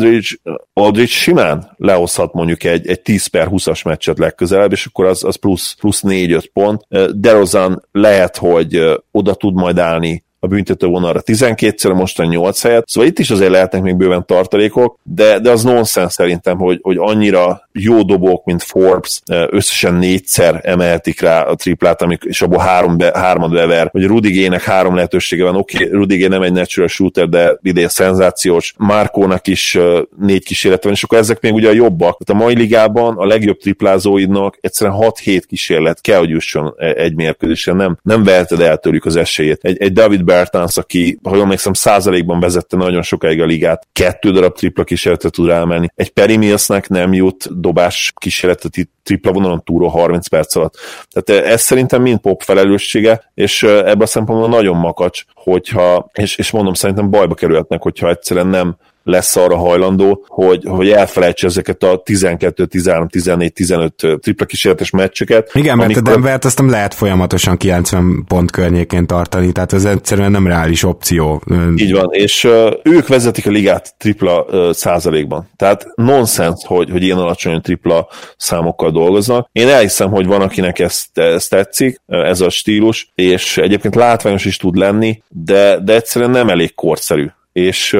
Aldridge simán lehozhat mondjuk egy 10/20-as meccset legközelebb, és akkor az plusz 4-5 pont. DeRozan lehet, hogy oda tud majd állni a büntető vonalra 12-szer, mostan 8 helyet. Szóval itt is azért lehetnek még bőven tartalékok, de az nonsens szerintem, hogy annyira jó dobók, mint Forbes, összesen 4-szer emelhetik rá a triplát, és abból 3-at bever, hogy Rudy Gay-nek 3 lehetősége van. Oké, Rudy Gay nem egy natural shooter, de idén szenzációs. Markónak is 4 kísérlet van, és akkor ezek még ugye a jobbak. Tehát a mai ligában a legjobb triplázóidnak egyszerűen 6-7 kísérlet kell, hogy jusson egy mérkőzésen. Nem veheted el tőlük az esélyét. Egy David Bertans, aki, ha jól emlékszem, 100%-ban vezette nagyon sokáig a ligát, 2 darab tripla kísérletet tud rámenni. Egy Perry Millsnek nem jut dobás kísérletet itt tripla vonalon túlról 30 perc alatt. Tehát ez szerintem mind Pop felelőssége, és ebből a szempontból nagyon makacs, hogyha, és mondom, szerintem bajba kerülhetnek, hogyha egyszerűen nem lesz arra hajlandó, hogy elfelejtse ezeket a 12, 13, 14, 15 tripla kísérletes meccseket. Igen, mert a Denvert azt nem lehet folyamatosan 90 pont környékén tartani, tehát ez egyszerűen nem reális opció. Így van, és ők vezetik a ligát tripla százalékban. Tehát nonsens, hogy ilyen alacsony tripla számokkal dolgoznak. Én elhiszem, hogy van, akinek ez tetszik, ez a stílus, és egyébként látványos is tud lenni, de egyszerűen nem elég korszerű. És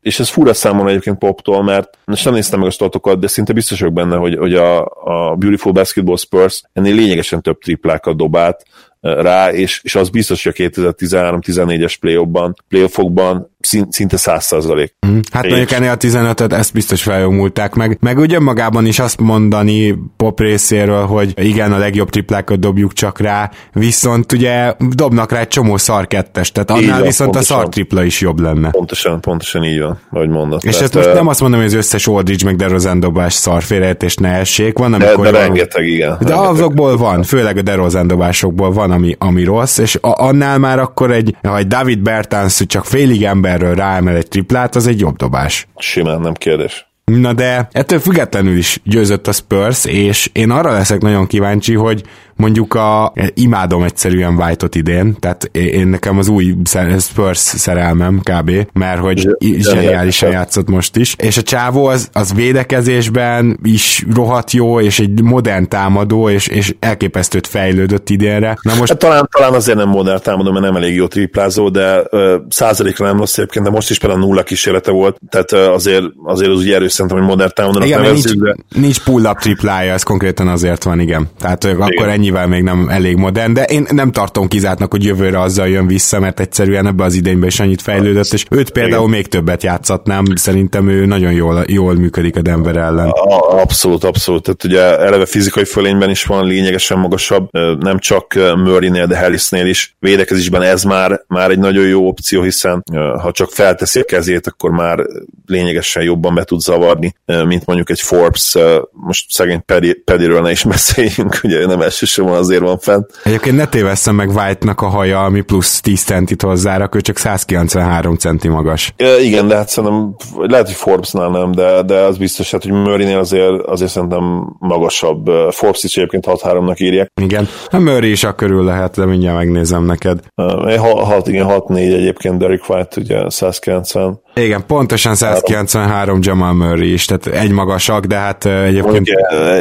ez fura számomra egyébként Poptól, mert most nem néztem meg a statokat, de szinte biztos vagyok benne, hogy a Beautiful Basketball Spurs ennél lényegesen több triplákat dobált rá, és az biztos, hogy a 2013-14-es playoffokban szinte 100%. Hát mondjuk ennél a 15-öt, ezt biztos feljomulták meg. Meg ugye magában is azt mondani Pop részéről, hogy igen, a legjobb triplákat dobjuk csak rá, viszont ugye dobnak rá egy csomó szarkettest, tehát annál van, viszont pontosan. A szartripla is jobb lenne. Pontosan így van, ahogy mondod. És ezt most nem azt mondom, hogy az összes Aldridge meg DeRozan dobás szarfélrejtést ne essék, van, amikor... De rengeteg, igen. De azokból van, főleg a DeRozan dobásokból van, ami rossz, és annál már akkor ha egy David Bertans csak félig emberről ráemel egy triplát, az egy jobb dobás. Simán, nem kérdés. Na de ettől függetlenül is győzött a Spurs, és én arra leszek nagyon kíváncsi, hogy mondjuk imádom egyszerűen White-ot idén, tehát én nekem az új Spurs szerelmem kb, mert hogy zseniálisan játszott most is, és a csávó az védekezésben is rohadt jó, és egy modern támadó, és elképesztőt fejlődött idénre. Na most... Hát talán azért nem modern támadó, mert nem elég jó triplázó, de százalékra nem rossz egyébként, de most is például 0 kísérlete volt, tehát azért az úgy erős szerintem, hogy modern támadónak nevezzük. Nincs pull-up triplája, ez konkrétan azért van, igen. Tehát akkor ennyi nyilván még nem elég modern, de én nem tartom kizártnak, hogy jövőre azzal jön vissza, mert egyszerűen ebbe az idényben is annyit fejlődött, és őt például még többet játszhatnám, szerintem ő nagyon jól működik a Denver ellen. Abszolút. Tehát ugye eleve fizikai fölényben is van, lényegesen magasabb, nem csak Murraynél, de Harrisnél is. Védekezésben ez már egy nagyon jó opció, hiszen ha csak felteszi a kezét, akkor már lényegesen jobban be tud zavarni, mint mondjuk egy Forbes, most szegény Pediről ne is beszéljünk, ugye nem elsősorban azért van fent. Egyébként ne tévesszem meg White-nak a haja, ami plusz 10 centit hozzárak, ő csak 193 centi magas. Igen, de hát szerintem lehet, hogy Forbesnál nem, de az biztos, hát, hogy Murraynél azért szerintem magasabb. Forbes is egyébként 6-3-nak írják. Igen, a Murray is körül lehet, de mindjárt megnézem neked. 6-4 egyébként Derrick White, ugye 190. Igen, pontosan 193 Jamal Murray is, tehát egy magasak, de hát egyébként...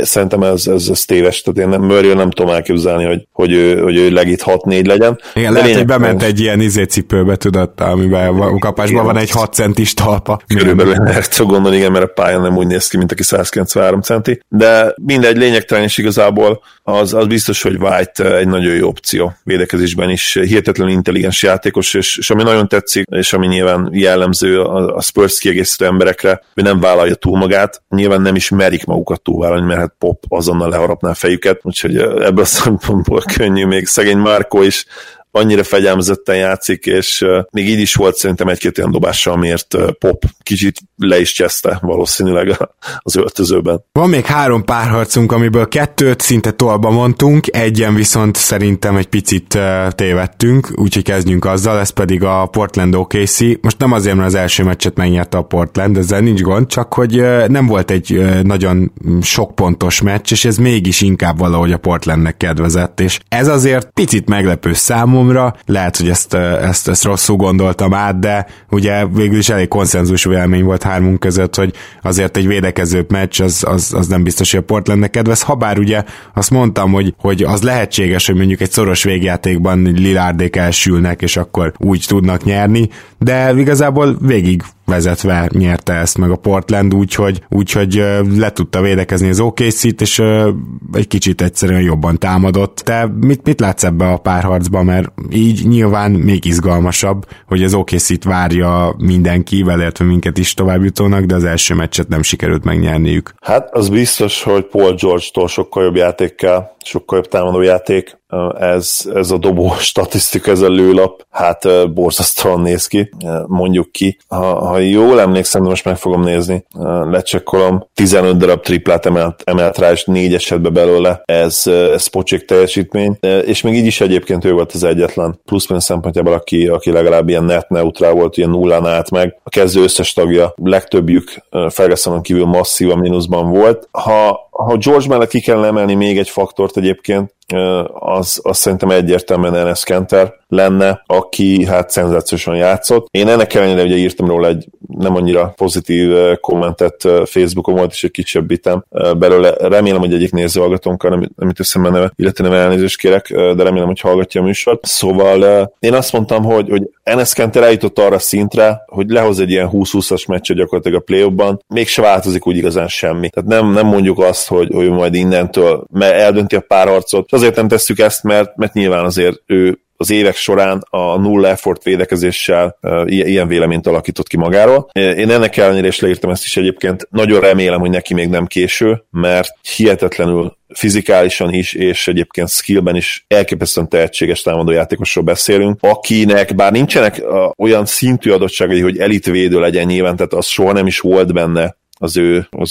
Szerintem ez téves, tehát én Murray-ől nem tudom elképzelni, hogy ő legit 6-4 legyen. Igen, de lehet, hogy bement egy ilyen cipőbe, tudod, amiben a kapásban van egy 6 centis talpa. Körülbelül ezt gondolni, igen, mert a pályán nem úgy néz ki, mint aki 193 centi, de mindegy, lényegtelen is igazából, az biztos, hogy White egy nagyon jó opció védekezésben is, hihetetlenül intelligens játékos, és ami nagyon tetszik, és ami nyilván jellemző a Spurs kiegészítő emberekre, hogy nem vállalja túl magát, nyilván nem is merik magukat túlvállalni, mert hát Pop azonnal leharapná a fejüket, úgyhogy ebből a szempontból könnyű, még szegény Marco is annyira fegyelmezetten játszik, és még így is volt szerintem egy-két ilyen dobása, amiért Pop kicsit le is cseszte valószínűleg az öltözőben. Van még 3 párharcunk, amiből 2-t szinte tolba mondtunk, egyen viszont szerintem egy picit tévedtünk, úgyhogy kezdjünk azzal, ez pedig a Portland OKC. Most nem azért, mert az első meccset megnyerte a Portland, ezzel nincs gond, csak hogy nem volt egy nagyon sok pontos meccs, és ez mégis inkább valahogy a Portlandnek kedvezett, és ez azért picit meglepő számom. Lehet, hogy ezt rosszul gondoltam át, de ugye végül is elég konszenzusú vélemény volt 3-unk között, hogy azért egy védekezőbb meccs az nem biztos, hogy a Portlandnek kedvez, habár ugye azt mondtam, hogy az lehetséges, hogy mondjuk egy szoros végjátékban Lilárdék elsülnek, és akkor úgy tudnak nyerni, de igazából végig vezetve nyerte ezt meg a Portland, úgyhogy le tudta védekezni az OKC-t, és egy kicsit egyszerűen jobban támadott. Te mit látsz ebbe a párharcba, mert így nyilván még izgalmasabb, hogy az OKC-t várja mindenki, illetve minket is továbbjutónak, de az első meccset nem sikerült megnyerniük. Hát az biztos, hogy Paul George-tól sokkal jobb játék kell, sokkal jobb támadó játék ez a dobó statisztika, ez a lőlap, hát borzasztóan néz ki, mondjuk ki. Ha jól emlékszem, de most meg fogom nézni, lecsekkolom, 15 darab triplát emelt rá, és 4 esetbe belőle, ez pocsék teljesítmény, és még így is egyébként ő volt az egyetlen pluszpont szempontjából, aki legalább ilyen net neutrál volt, ilyen nullán állt meg. A kezdő összes tagja, legtöbbjük Fergusonon kívül masszívan mínuszban volt. Ha George mellett ki kellene emelni még egy faktort egyébként, az szerintem egyértelműen Enes Kanter lenne, aki hát szenzációsan játszott. Én ennek ellenére ugye írtam róla egy nem annyira pozitív kommentet Facebookon, volt is egy kisebb vitem belőle. Remélem, hogy egyik nézőhallgatónkkal nem teszem be neve, illetve nem elnézést kérek, de remélem, hogy hallgatja a műsort. Szóval én azt mondtam, hogy Enes Kanter eljutott arra szintre, hogy lehoz egy ilyen 20-20-as meccse gyakorlatilag a play-offban, mégse változik úgy igazán semmi. Tehát nem mondjuk azt, hogy majd innentől eldönti a párharcot. Azért nem tesszük ezt, mert nyilván azért ő az évek során a nulla effort védekezéssel ilyen véleményt alakított ki magáról. Én ennek ellenére is leírtam ezt is egyébként. Nagyon remélem, hogy neki még nem késő, mert hihetetlenül fizikálisan is, és egyébként skillben is elképesztően tehetséges támadójátékosról beszélünk, akinek bár nincsenek olyan szintű adottságai, hogy elitvédő legyen nyilván, tehát az soha nem is volt benne az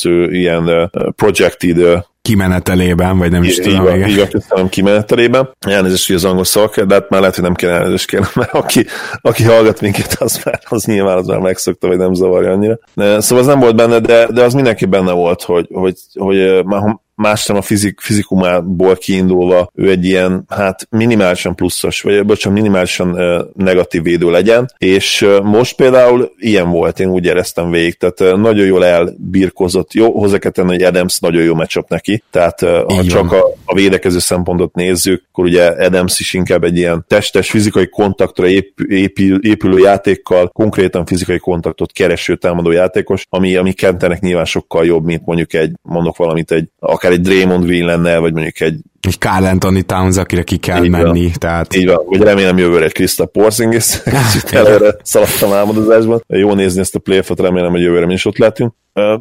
ő ilyen projected kimenetelében, vagy nem is tudom. Igen, köszönöm, kimenetelében. Elnézést, hogy az angol szak, de hát már lehet, hogy nem kell elnézést kérnem, mert aki hallgat minket, az nyilván az már megszokta, vagy nem zavarja annyira. Szóval az nem volt benne, de az mindenki benne volt, hogy már más nem a fizikumából kiindulva ő egy ilyen, hát minimálisan pluszos, vagy minimálisan negatív védő legyen, és most például ilyen volt, én úgy éreztem végig, tehát nagyon jól elbirkozott, jó, hozzá kell tenni, hogy Adams nagyon jó matchup neki, tehát ha csak a védekező szempontot nézzük, akkor ugye Adams is inkább egy ilyen testes, fizikai kontaktra épülő játékkal, konkrétan fizikai kontaktot kereső támadó játékos, ami Kanternek nyilván sokkal jobb, mint mondjuk akár egy Draymond Green lenne, vagy mondjuk egy Karl Anthony Towns, akire ki kell menni. Tehát... Így van, hogy remélem jövőre egy Kristaps Porzingis, kicsit előre szaladtam álmodozásban. Jó nézni ezt a playoffot, remélem, hogy jövőre mi is ott lehetünk.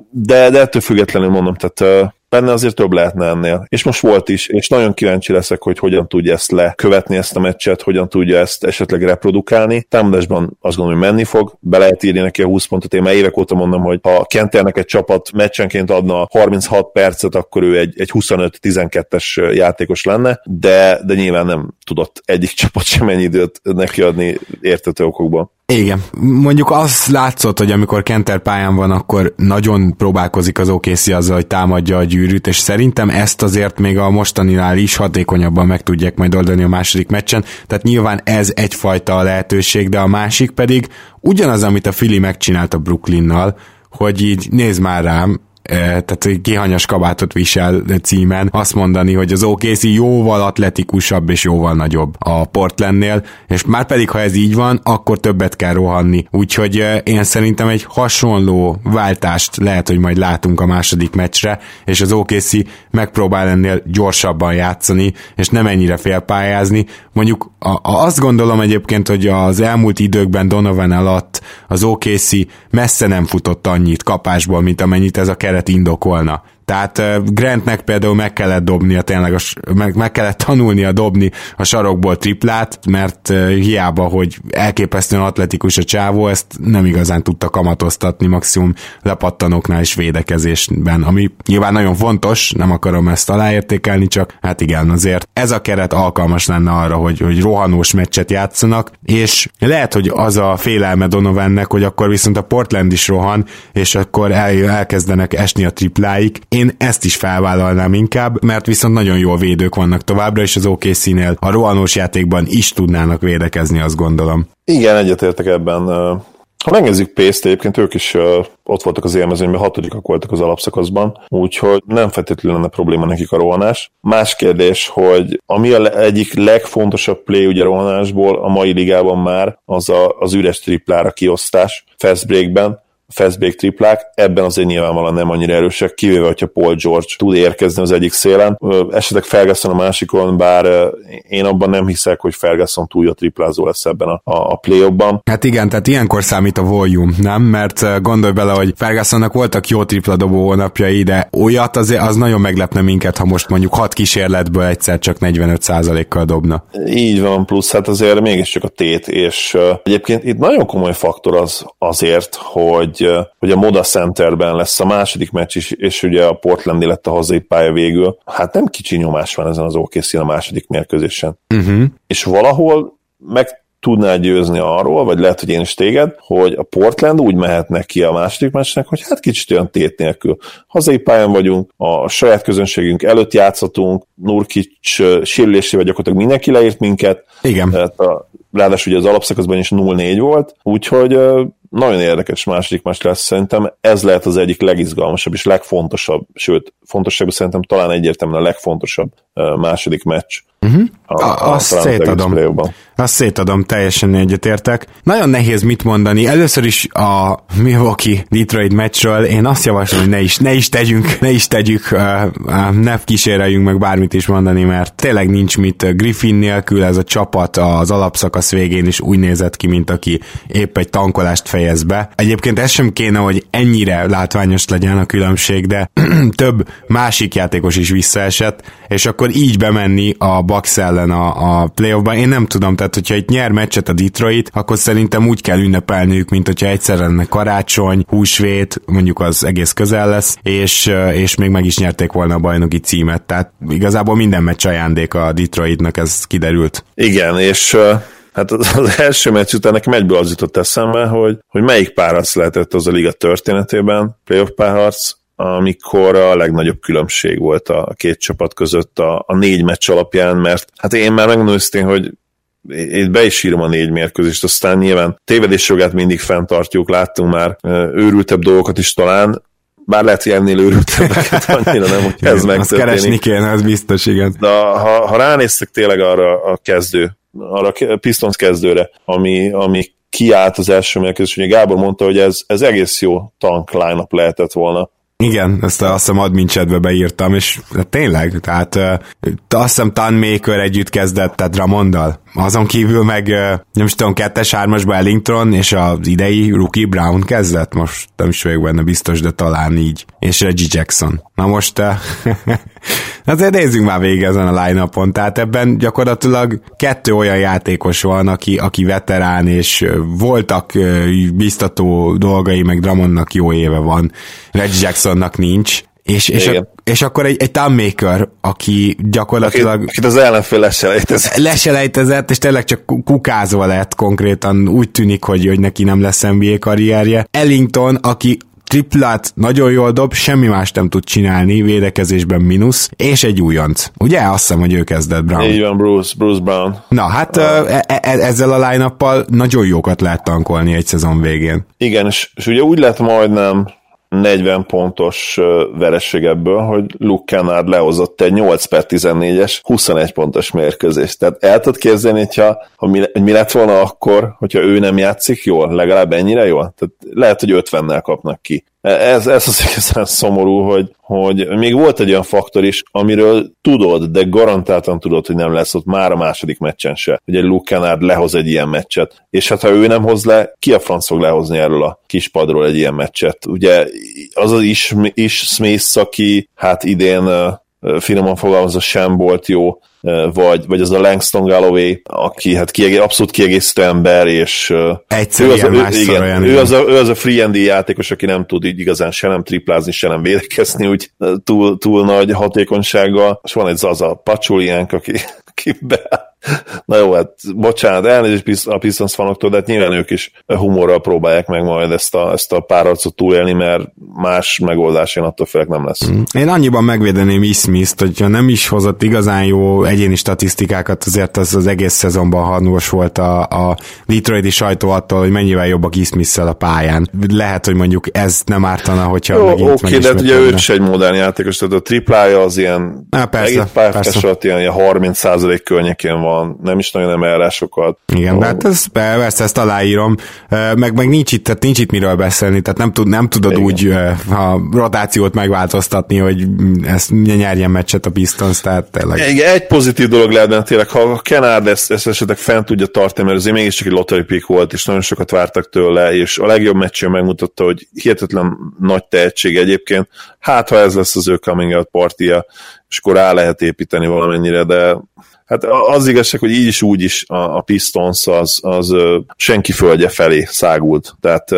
De ettől függetlenül mondom, tehát benne azért több lehetne ennél. És most volt is, és nagyon kíváncsi leszek, hogy hogyan tudja ezt lekövetni, ezt a meccset, hogyan tudja ezt esetleg reprodukálni. Támadásban azt gondolom, hogy menni fog, be lehet írni neki a 20 pontot. Én már évek óta mondom, hogy ha Kanternek egy csapat meccsenként adna 36 percet, akkor ő egy 25-12-es játékos lenne, de nyilván nem tudott egyik csapat sem ennyi időt neki adni érthető okokban. Igen. Mondjuk azt látszott, hogy amikor Kanter pályán van, akkor nagyon próbálkozik az OKC azzal, hogy támadja a gyűrűt, és szerintem ezt azért még a mostaninál is hatékonyabban meg tudják majd oldani a második meccsen, tehát nyilván ez egyfajta lehetőség, de a másik pedig ugyanaz, amit a Philly megcsinált a Brooklynnal, hogy így nézd már rám, tehát kihanyas kabátot visel címen azt mondani, hogy az OKC jóval atletikusabb és jóval nagyobb a Portlandnél, és már pedig ha ez így van, akkor többet kell rohanni. Úgyhogy én szerintem egy hasonló váltást lehet, hogy majd látunk a második meccsre, és az OKC megpróbál ennél gyorsabban játszani, és nem ennyire félpályázni. Mondjuk azt gondolom egyébként, hogy az elmúlt időkben Donovan alatt az OKC messze nem futott annyit kapásból, mint amennyit ez a indokolna. Tehát Grantnek például meg kellett dobnia, tényleg meg kellett tanulnia dobni a sarokból triplát, mert hiába, hogy elképesztően atletikus a csávó, ezt nem igazán tudta kamatoztatni, maximum lepattanóknál és védekezésben, ami nyilván nagyon fontos, nem akarom ezt aláértékelni, csak hát igen, azért ez a keret alkalmas lenne arra, hogy rohanós meccset játszanak, és lehet, hogy az a félelme Donovannek, hogy akkor viszont a Portland is rohan, és akkor elkezdenek esni a tripláik. Én ezt is felvállalnám inkább, mert viszont nagyon jó védők vannak továbbra, és az OKC-nél a rohanós játékban is tudnának védekezni, azt gondolom. Igen, egyetértek ebben. Ha megnézzük Pace-t, egyébként ők is ott voltak az élmezőnyben, 6-ak voltak az alapszakaszban, úgyhogy nem feltétlenül lenne probléma nekik a rohanás. Más kérdés, hogy ami egyik legfontosabb play ugye rohanásból a mai ligában már, az az üres triplára kiosztás fast breakben, fast break triplák, ebben azért nyilvánvalóan nem annyira erősek, kivéve, hogyha Paul George tud érkezni az egyik szélen. Esetleg Ferguson a másikon, bár én abban nem hiszek, hogy Ferguson túl a triplázó lesz ebben a play-offban. Hát igen, tehát ilyenkor számít a volume, nem? Mert gondolj bele, hogy Fergusonnak voltak jó tripladobó hónapjai, de olyat azért az nagyon meglepne minket, ha most mondjuk 6 kísérletből egyszer csak 45%-kal dobna. Így van, plusz hát azért mégiscsak a tét, és egyébként itt nagyon komoly faktor az azért, hogy a Moda Centerben lesz a második meccs is, és ugye a Portlandi lett a hazai pálya végül. Hát nem kicsi nyomás van ezen az OKC-n a második mérkőzésen. Uh-huh. És valahol meg tudnál győzni arról, vagy lehet, hogy én is téged, hogy a Portland úgy mehetnek ki a második meccsnek, hogy hát kicsit olyan tét nélkül. Hazai pályán vagyunk, a saját közönségünk előtt játszhatunk, Nurkic sérülésével gyakorlatilag mindenki leírt minket. Igen. Tehát ráadásul ugye az alapszakaszban is 0-4 volt, úgyhogy nagyon érdekes második meccs lesz, szerintem ez lehet az egyik legizgalmasabb és legfontosabb, sőt, fontosabb szerintem talán egyértelműen a legfontosabb második meccs. Uh-huh. Azt szétadom, teljesen egyetértek. Nagyon nehéz mit mondani. Először is a Milwaukee-Detroit meccsről én azt javaslom, hogy ne is tegyünk, ne kíséreljünk meg bármit is mondani, mert tényleg nincs mit. Griffin nélkül ez a csapat az alapszakasz végén is úgy nézett ki, mint aki épp egy tankolást fejez be. Egyébként ez sem kéne, hogy ennyire látványos legyen a különbség, de több másik játékos is visszaesett, és akkor így bemenni a Bucks ellen a playoffban. Én nem tudom, tehát hogyha itt nyer meccset a Detroit, akkor szerintem úgy kell ünnepelniük, mint hogyha egyszer lenne karácsony, húsvét, mondjuk az egész közel lesz, és még meg is nyerték volna a bajnoki címet. Tehát igazából minden meccs ajándék a Detroitnak, ez kiderült. Igen, és hát az első meccs után nekem egyből az jutott eszembe, hogy melyik párharc lehetett az a liga történetében, playoff párharc, amikor a legnagyobb különbség volt a két csapat között a 4 meccs alapján, mert hát én már megnőztén, hogy itt be is írom a 4 mérkőzést, aztán nyilván tévedés jogát mindig fenntartjuk, láttunk már őrültebb dolgokat is talán, bár lehet, hogy ennél őrültebbeket annyira nem, hogy ez megtörténik. Azt keresni kéne, az biztos, igen. De ha ránéztek tényleg arra a kezdő, arra a Pistons kezdőre, ami kiállt az első mérkőzés, ugye Gábor mondta, hogy ez egész jó tank line-up lehetett volna. Igen, ezt azt hiszem admin chatbe beírtam, és tényleg, tehát azt hiszem Tanmaker együtt kezdett, tehát Ramondal. Azon kívül meg, nem is tudom, 2-3-asba Ellington, és az idei rookie Brown kezdett, most nem is vagyok benne biztos, de talán így. És Reggie Jackson. Na most, azért nézzünk már végig ezen a line-upon, tehát ebben gyakorlatilag 2 olyan játékos van, aki veterán, és voltak biztató dolgai, meg Drummondnak jó éve van, Reggie Jacksonnak nincs, és akkor egy Tanmaker, aki gyakorlatilag... Akit az ellenfél leselejtezett. Leselejtezett, és tényleg csak kukázva lett konkrétan, úgy tűnik, hogy neki nem lesz NBA karrierje. Ellington, aki triplát nagyon jól dob, semmi más nem tud csinálni, védekezésben mínusz, és egy újonc. Ugye? Azt hiszem, hogy ő kezdett, Brown. Így van, Bruce Brown. Na, hát ezzel a line-uppal nagyon jókat lehet tankolni egy szezon végén. Igen, és ugye úgy lett majdnem 40 pontos vereség ebből, hogy Luke Kennard lehozott egy 8/14-es, 21 pontos mérkőzést. Tehát el tudod képzelni, hogyha mi lett volna akkor, hogyha ő nem játszik jól, legalább ennyire jól? Tehát lehet, hogy 50-nel kapnak ki. Ez az igazán szomorú, hogy még volt egy olyan faktor is, amiről tudod, de garantáltan tudod, hogy nem lesz ott már a második meccsen se, hogy egy Luke Kennard lehoz egy ilyen meccset. És hát ha ő nem hoz le, ki a franc fog lehozni erről a kispadról egy ilyen meccset? Ugye az az is Smith, aki hát idén finoman fogalmazva sem volt jó, vagy az a Langston Galloway, aki hát abszolút kiegészítő ember, és ő az a free and D játékos, aki nem tud így igazán se nem triplázni, se nem védekezni, úgy túl nagy hatékonysággal, és van egy Zaza Pachuliánk, aki be... Na jó, hát bocsánat, elnézést a Pistons fanoktól, de hát nyilván ők is humorral próbálják meg majd ezt a párharcot túlélni, mert más megoldás én attól félek nem lesz. Én annyiban megvédeném Ismist, hogyha nem is hozott igazán jó egyéni statisztikákat, azért az egész szezonban hanús volt a Detroit-i sajtó attól, hogy mennyivel jobbak Ismisszel a pályán. Lehet, hogy mondjuk ez nem ártana, hogyha jó, megint okay, de ugye ő is egy modern játékos, tehát a triplája az ilyen 30 50% környékén van, nem is nagyon emel rá sokat. Igen, de hát ezt aláírom, meg nincs itt miről beszélni, tehát nem tudod igen. Úgy a rotációt megváltoztatni, hogy ezt nyerjen meccset a Pistons, tehát tényleg. Igen, egy pozitív dolog lehetne tényleg, ha a Kennard ezt esetleg fent tudja tartani, mert azért mégiscsak egy lottery pick volt, és nagyon sokat vártak tőle, és a legjobb meccsén megmutatta, hogy hihetetlen nagy tehetség egyébként, hát ha ez lesz az ő coming out partija, és akkor rá lehet építeni valamennyire, de hát az igazság, hogy így is úgy is a Pistons az senki földje felé szágult. Tehát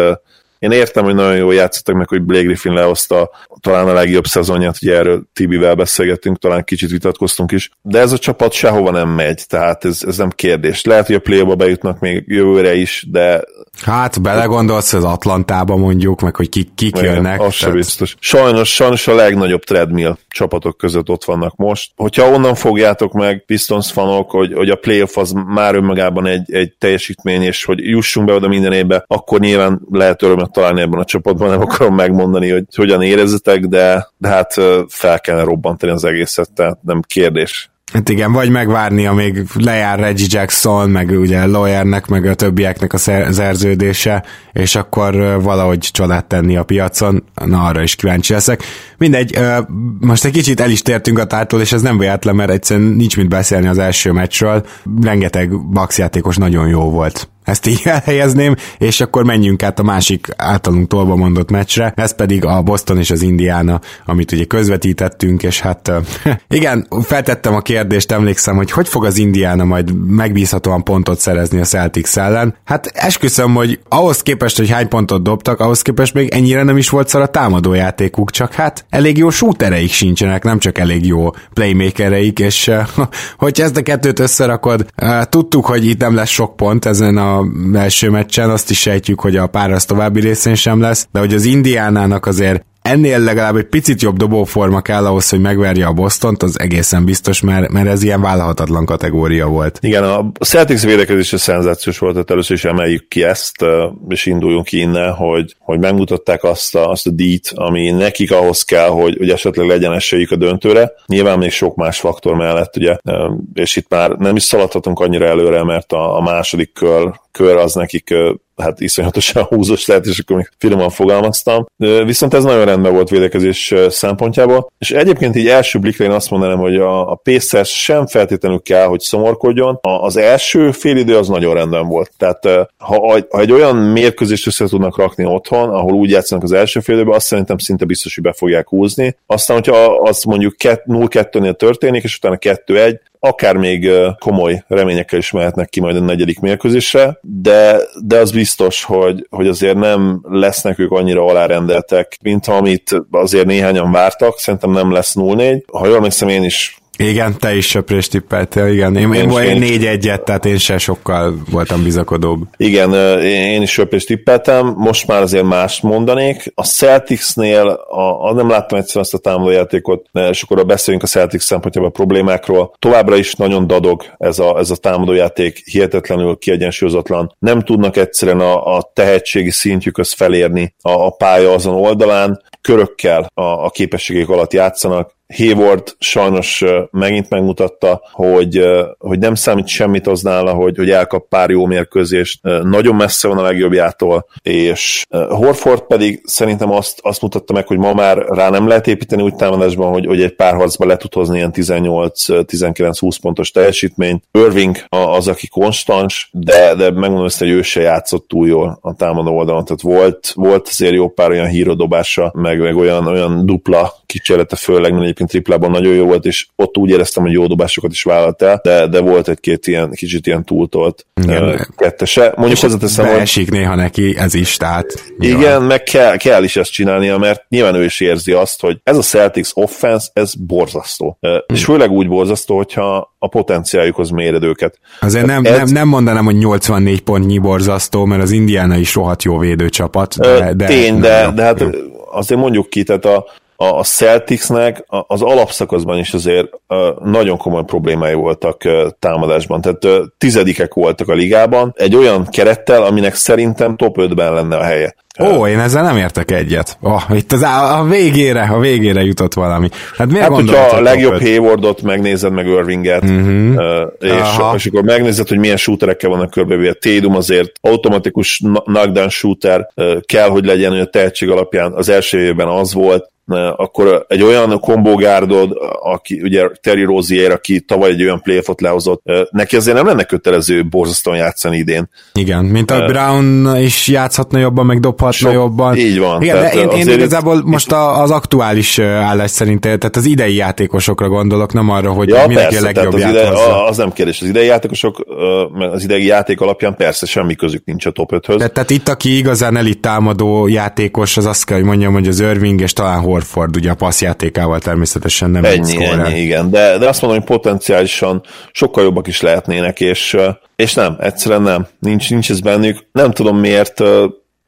én értem, hogy nagyon jól játszottak meg, hogy Blake Griffin lehozta talán a legjobb szezonját, ugye erről Tibivel beszélgettünk, talán kicsit vitatkoztunk is, de ez a csapat sehova nem megy, tehát ez nem kérdés. Lehet, hogy a play-ba bejutnak még jövőre is, de... Hát belegondolsz az Atlantába mondjuk, meg hogy kik jönnek. Az sem biztos. Sajnos a legnagyobb treadmill csapatok között ott vannak most. Hogyha onnan fogjátok meg, Pistons fanok, hogy a playoff az már önmagában egy teljesítmény, és hogy jussunk be oda minden évbe, akkor nyilván lehet örömet találni ebben a csapatban, nem akarom megmondani, hogy hogyan érezzetek, de hát fel kellene robbantani az egészet, tehát nem kérdés. Hát igen, vagy megvárnia, még lejár Reggie Jackson, meg ugye Lawyernek, meg a többieknek a szerződése, és akkor valahogy csodát tenni a piacon, na arra is kíváncsi leszek. Mindegy, most egy kicsit el is tértünk a tártól, és ez nem véletlen, mert egyszerűen nincs mit beszélni az első meccsről, rengeteg Bucks játékos nagyon jó volt. Ezt így elhelyezném, és akkor menjünk át a másik általunk tolba mondott meccsre, ez pedig a Boston és az Indiana, amit ugye közvetítettünk, és hát igen, feltettem a kérdést, emlékszem, hogy fog az Indiana majd megbízhatóan pontot szerezni a Celtics ellen. Hát esküszöm, hogy ahhoz képest, hogy hány pontot dobtak, ahhoz képest még ennyire nem is volt szar a támadójátékuk, csak hát elég jó shootereik sincsenek, nem csak elég jó playmakereik, és hogyha ezt a kettőt összerakod, tudtuk, hogy itt nem lesz sok pont ezen a első meccsen, azt is sejtjük, hogy a páraz további részén sem lesz, de hogy az Indiánának azért ennél legalább egy picit jobb dobóforma kell ahhoz, hogy megverje a Bostont, az egészen biztos, mert ez ilyen vállalhatatlan kategória volt. Igen, a Celtics védekezése szenzációs volt, tehát először is emeljük ki ezt, és induljunk ki innen, hogy megmutatták azt a díjt, ami nekik ahhoz kell, hogy esetleg legyen esélyük a döntőre. Nyilván még sok más faktor mellett, ugye, és itt már nem is szaladhatunk annyira előre, mert a második kör az nekik hát iszonyatosan húzós lehet, és akkor még finoman fogalmaztam. Viszont ez nagyon rendben volt védekezés szempontjából, és egyébként így első blikre én azt mondanám, hogy a Pacers sem feltétlenül kell, hogy szomorkodjon. Az első fél idő az nagyon rendben volt. Tehát ha egy olyan mérkőzést össze tudnak rakni otthon, ahol úgy játszanak az első fél időben, azt szerintem szinte biztos, hogy be fogják húzni. Aztán, hogyha azt mondjuk 0-2-nél történik, és utána 2-1, akár még komoly reményekkel is mehetnek ki majd a negyedik mérkőzésre, de az biztos, hogy azért nem lesznek ők annyira alárendeltek, mint amit azért néhányan vártak, szerintem nem lesz 0-4. Ha jól megszem, én is... Igen, te is söprést tippeltél, igen. Én 4-1-et, tehát én se sokkal voltam bizakodóbb. Igen, én is söprést tippeltem, most már azért mást mondanék. A Celticsnél, nem láttam egyszerűen azt a támadójátékot, és akkor beszélünk a Celtics szempontjából a problémákról. Továbbra is nagyon dadog ez a támadójáték, hihetetlenül kiegyensúlyozatlan. Nem tudnak egyszerűen a tehetségi szintjükhöz felérni a pálya azon oldalán, körökkel a képességek alatt játszanak. Hayward sajnos megint megmutatta, hogy nem számít semmit az nála, hogy elkap pár jó mérkőzést, nagyon messze van a legjobbjától, és Horford pedig szerintem azt mutatta meg, hogy ma már rá nem lehet építeni úgy támadásban, hogy egy pár harcban le tud hozni ilyen 18-19-20 pontos teljesítményt. Irving az, aki konstans, de megmondom ezt, hogy ő se játszott túl jól a támadó oldalon, tehát volt azért jó pár olyan hírodobása, meg olyan dupla kísérlete, főleg egyébként triplában nagyon jó volt, és ott úgy éreztem, hogy jó dobásokat is vállalt el, de volt egy-két ilyen, kicsit ilyen túltolt kettese. Mondjuk hozzáteszem, hogy... Beesik néha neki, ez is, tehát... Igen, nyilván. Meg kell is ezt csinálnia, mert nyilván ő is érzi azt, hogy ez a Celtics offense, ez borzasztó. És főleg úgy borzasztó, hogyha a potenciáljukhoz méred őket. Azért nem mondanám, hogy 84 pontnyi borzasztó, mert az Indiana is rohadt jó védőcsapat. De hát azért mondjuk ki, tehát a Celticsnek az alapszakaszban is azért nagyon komoly problémái voltak támadásban, tehát tizedikek voltak a ligában, egy olyan kerettel, aminek szerintem top 5-ben lenne a helye. Ó, én ezzel nem értek egyet. Itt az a végére jutott valami. Hát miért gondolod? Hát, hogyha a legjobb Haywardot megnézed, meg Irvinget, és akkor megnézed, hogy milyen shooterekkel vannak körbevéve. Tatum azért automatikus knockdown shooter kell, hogy legyen, hogy a tehetség alapján az első évben az volt, akkor egy olyan kombógárdod, aki ugye Terry Rozier, aki tavaly egy olyan playoffot lehozott, neki azért nem lenne kötelező borzasztóan játszani idén. Igen, mint a Brown is játszhatna jobban, meg dobhatna jobban. Így van. Igen, de én igazából most az aktuális állás szerint, tehát az idei játékosokra gondolok, nem arra, hogy mindenki a legjobb játékosra. Az nem kérdés, az idei játékosok, az idei játék alapján persze semmi közük nincs a top 5-höz. Tehát itt, aki igazán elit támadó játékos, az azt kell, hogy mondjam, hogy az Irving és talán Horford, ugye a passzjátékával természetesen nem egy szkóra. Ennyi, igen, de azt mondom, hogy potenciálisan sokkal jobbak is lehetnének, és nem, egyszerűen nem. Nincs ez bennük. Nem tudom miért,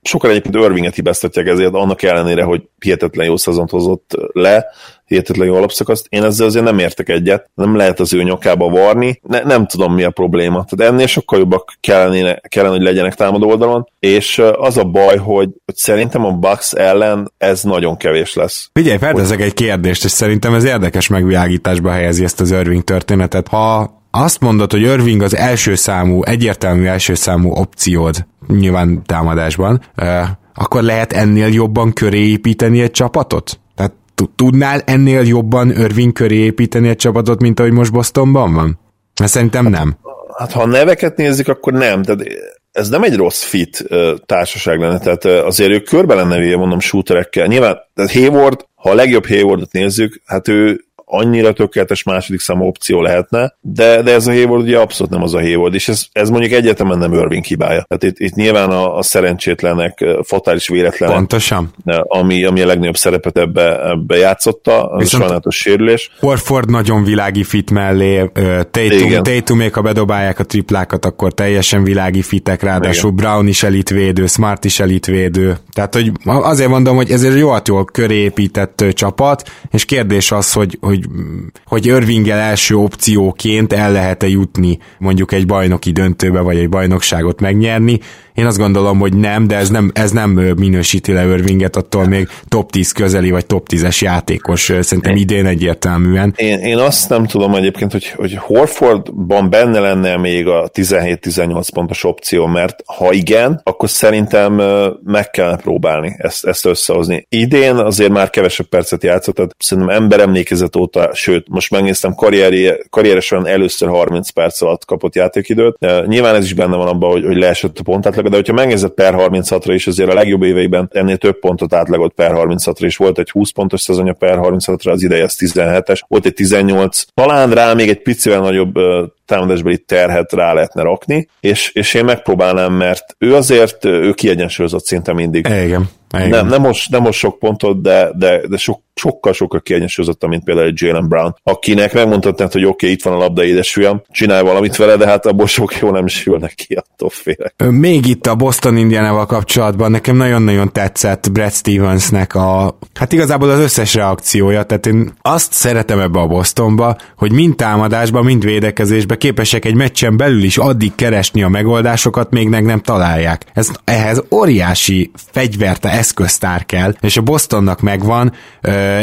sokan egyébként Irvinget hibáztatják ezért, annak ellenére, hogy hihetetlen jó szezont hozott le, hihetetlen jó alapszakaszt. Én ezzel azért nem értek egyet, nem lehet az ő nyakába varni, nem tudom mi a probléma. Tehát ennél sokkal jobbak kellene, hogy legyenek támadó oldalon, és az a baj, hogy szerintem a Bucks ellen ez nagyon kevés lesz. Figyelj, felteszek egy kérdést, és szerintem ez érdekes megvilágításba helyezi ezt az Irving történetet. Ha azt mondod, hogy Irving az egyértelmű első számú opciód, nyilván támadásban, akkor lehet ennél jobban köré építeni egy csapatot? Tehát tudnál ennél jobban Irving köré építeni egy csapatot, mint ahogy most Bostonban van? Mert szerintem nem. Hát ha a neveket nézzük, akkor nem. Tehát ez nem egy rossz fit társaság lenne. Tehát azért ők körbe lenne, mondom, shooterekkel. Nyilván Hayward, ha a legjobb Haywardot nézzük, hát ő annyira tökéletes második számú opció lehetne, de ez a Hayward ugye abszolút nem az a Hayward, és ez mondjuk egyetemen nem Irving hibája. Tehát itt nyilván a szerencsétlenek, fatális véletlenek, pontosan, ami a legnagyobb szerepet ebbe játszotta, az viszont sajnálatos sérülés. Horford nagyon világi fit mellé, Tatumék, ha bedobálják a triplákat, akkor teljesen világi fitek, ráadásul igen. Brown is elitvédő, Smart is elitvédő. Tehát hogy azért mondom, hogy ez egy jól körépített csapat, és kérdés az, hogy Irvinggel első opcióként el lehet-e jutni mondjuk egy bajnoki döntőbe, vagy egy bajnokságot megnyerni. Én azt gondolom, hogy nem, de ez nem minősíti le Irvinget, attól még top 10 közeli, vagy top 10-es játékos, szerintem idén egyértelműen. Én azt nem tudom egyébként, hogy Horfordban benne lenne még a 17-18 pontos opció, mert ha igen, akkor szerintem meg kell próbálni ezt összehozni. Idén azért már kevesebb percet játszott, tehát szerintem emberemlékezet óta, sőt, most megnéztem, karrieresen először 30 perc alatt kapott játékidőt. Nyilván ez is benne van abban, hogy leesett a pont átlag, de hogyha megnézed per 36-ra is, azért a legjobb éveiben ennél több pontot átlagolt per 36-ra, és volt egy 20 pontos szezonja per 36-ra, az ideje az 17-es, volt egy 18, talán rá még egy picivel nagyobb támadásbeli terhet rá lehetne rakni, és én megpróbálnám, mert ő kiegyensúlyozott szinte mindig. Igen. Nem most sok pontot, de sokkal kiegyensúlyozottan, mint például Jaylen Brown, akinek megmondhatnád, hogy oké, itt van a labda, édesfiam, csinálj valamit vele, de hát abból sok jó nem is jön neki, attól félek. Még itt a Boston Indianával kapcsolatban nekem nagyon-nagyon tetszett Brad Stevensnek hát igazából az összes reakciója, tehát én azt szeretem ebbe a Bostonba, hogy mind támadásban, mind védekezésben képesek egy meccsen belül is addig keresni a megoldásokat, még nem találják. Ehhez óriási fegyverte eszköztár kell, és a Bostonnak megvan,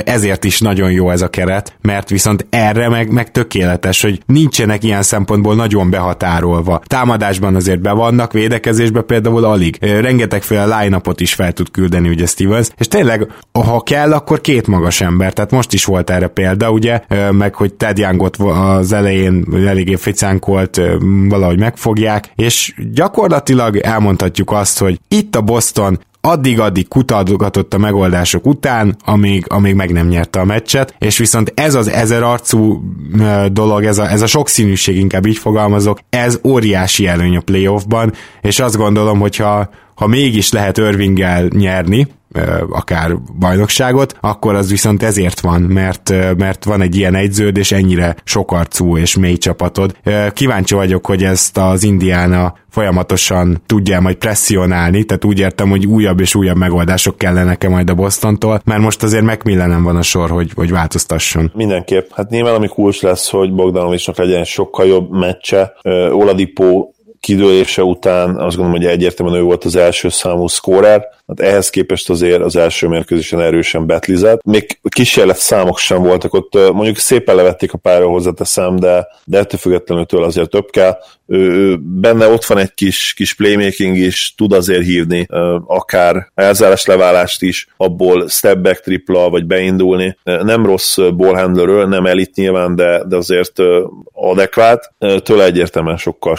ezért is nagyon jó ez a keret, mert viszont erre meg tökéletes, hogy nincsenek ilyen szempontból nagyon behatárolva. Támadásban azért be vannak, védekezésben például alig. Rengetegféle line-upot is fel tud küldeni ugye Stevens, és tényleg, ha kell, akkor két magas ember, tehát most is volt erre példa, ugye, meg hogy Ted Youngot az elején eléggé ficánkolt, valahogy megfogják, és gyakorlatilag elmondhatjuk azt, hogy itt a Boston addig kutadogatott a megoldások után, amíg meg nem nyerte a meccset, és viszont ez az ezerarcú dolog, ez a sokszínűség, inkább így fogalmazok, ez óriási előny a playoffban, és azt gondolom, hogy ha mégis lehet Irvinggel nyerni, akár bajnokságot, akkor az viszont ezért van, mert van egy ilyen egyződ, és ennyire sokarcú és mély csapatod. Kíváncsi vagyok, hogy ezt az Indiana folyamatosan tudja majd presszionálni, tehát úgy értem, hogy újabb és újabb megoldások kellenek-e majd a Bostontól, mert most azért McMillanen van a sor, hogy változtasson. Mindenképp. Hát nyilván ami kulcs lesz, hogy Bogdanovicsnak legyen sokkal jobb meccse, Oladipo kidőlése után azt gondolom, hogy egyértelműen ő volt az első számú szkórer, hát ehhez képest azért az első mérkőzésen erősen betlizett. Még kísérlet számok sem voltak ott, mondjuk szépen levették a pályára, hozzáteszem, de ettől függetlenül tőle azért több kell. Benne ott van egy kis playmaking is, tud azért hívni akár elzárás leválást is, abból step back tripla, vagy beindulni. Nem rossz ballhandlerről, nem elit nyilván, de azért adekvát. Tőle egyértelműen sokkal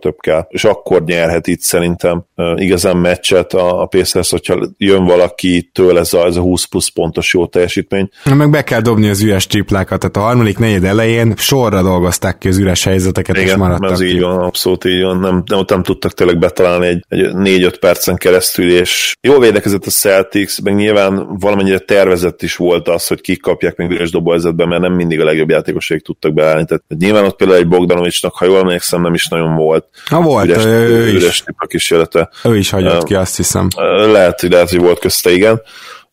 több kell. És akkor nyerhet itt szerintem igazán meccset a Pacers, hogyha jön valaki tőle ez a 20 plusz pontos jó teljesítmény. Meg be kell dobni az üres triplákat, tehát a harmadik negyed elején sorra dolgozták ki az üres helyzeteket, igen, és maradtak. Igen, ez így van, abszolút így van. Nem tudtak tényleg betalálni egy 4-5 percen keresztül, és jól védekezett a Celtics, meg nyilván valamennyire tervezett is volt az, hogy kik kapják még üres dobóhelyzetben, mert nem mindig a legjobb játékosaik tudtak beállni. Tehát nyilván ott például egy Bogdanovicsnak, ha jól emlékszem, nem is nagyon volt. Ha volt, üres tripla kísérlete. Ő is hagyott ki, azt hiszem. Lehet, hogy volt közte, igen,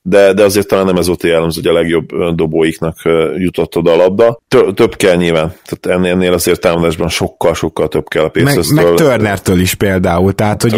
de azért talán nem ez volt a jellemző, hogy a legjobb dobóiknak jutott oda a labda. Több kell nyilván, tehát ennél azért támadásban sokkal több kell a Pacerstől. Meg Turnertől is például, tehát hogy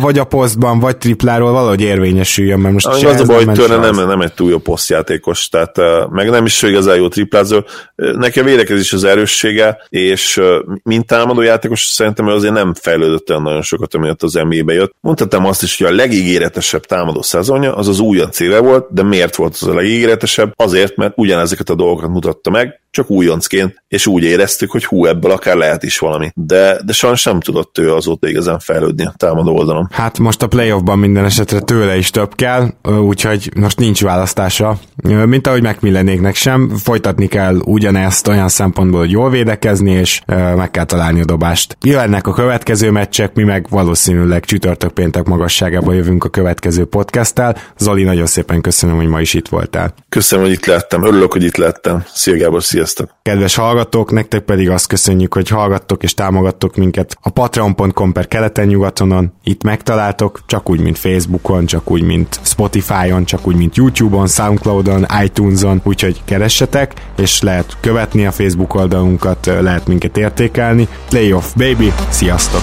vagy a posztban, vagy tripláról valahogy érvényesüljön, mert most az a baj, hogy Turner nem egy túl jó posztjátékos, tehát meg nem is igazán jó triplázó. Neki a védekezés az erőssége, és mint támadó játékos szerintem azért nem fejlődött el nagyon sokat, amiatt az NBA-be jött. Mondhatnám azt is, hogy a legígéretesebb támadó szezonja az újonc éve volt, de miért volt az a legígéretesebb? Azért, mert ugyanezeket a dolgokat mutatta meg, csak újoncként, és úgy éreztük, hogy ebből akár lehet is valami. De sajnos nem tudott ő azóta igazán fejlődni a támadó oldalon. Hát most a playoffban minden esetre tőle is több kell, úgyhogy most nincs választása, mint ahogy McMillanéknek sem. Folytatni kell ugyanezt olyan szempontból, hogy jól védekezni, és meg kell találni a dobást. Jönnek a következő meccsek, mi meg valószínűleg csütörtök-péntek magasságában jövünk a következő podcasttel. Zoli, nagyon szépen köszönöm, hogy ma is itt voltál. Köszönöm, hogy itt lehettem. Örülök, hogy itt lehettem. Szia Gábor, sziasztok! Kedves hallgatók, nektek pedig azt köszönjük, hogy hallgattok és támogattok minket a patreon.com/keleten-nyugatonon. Itt megtaláltok, csak úgy, mint Facebookon, csak úgy, mint Spotify-on, csak úgy, mint YouTube-on, Soundcloud-on, iTunes-on, úgyhogy keressetek, és lehet követni a Facebook oldalunkat, lehet minket értékelni. Playoff baby, sziasztok!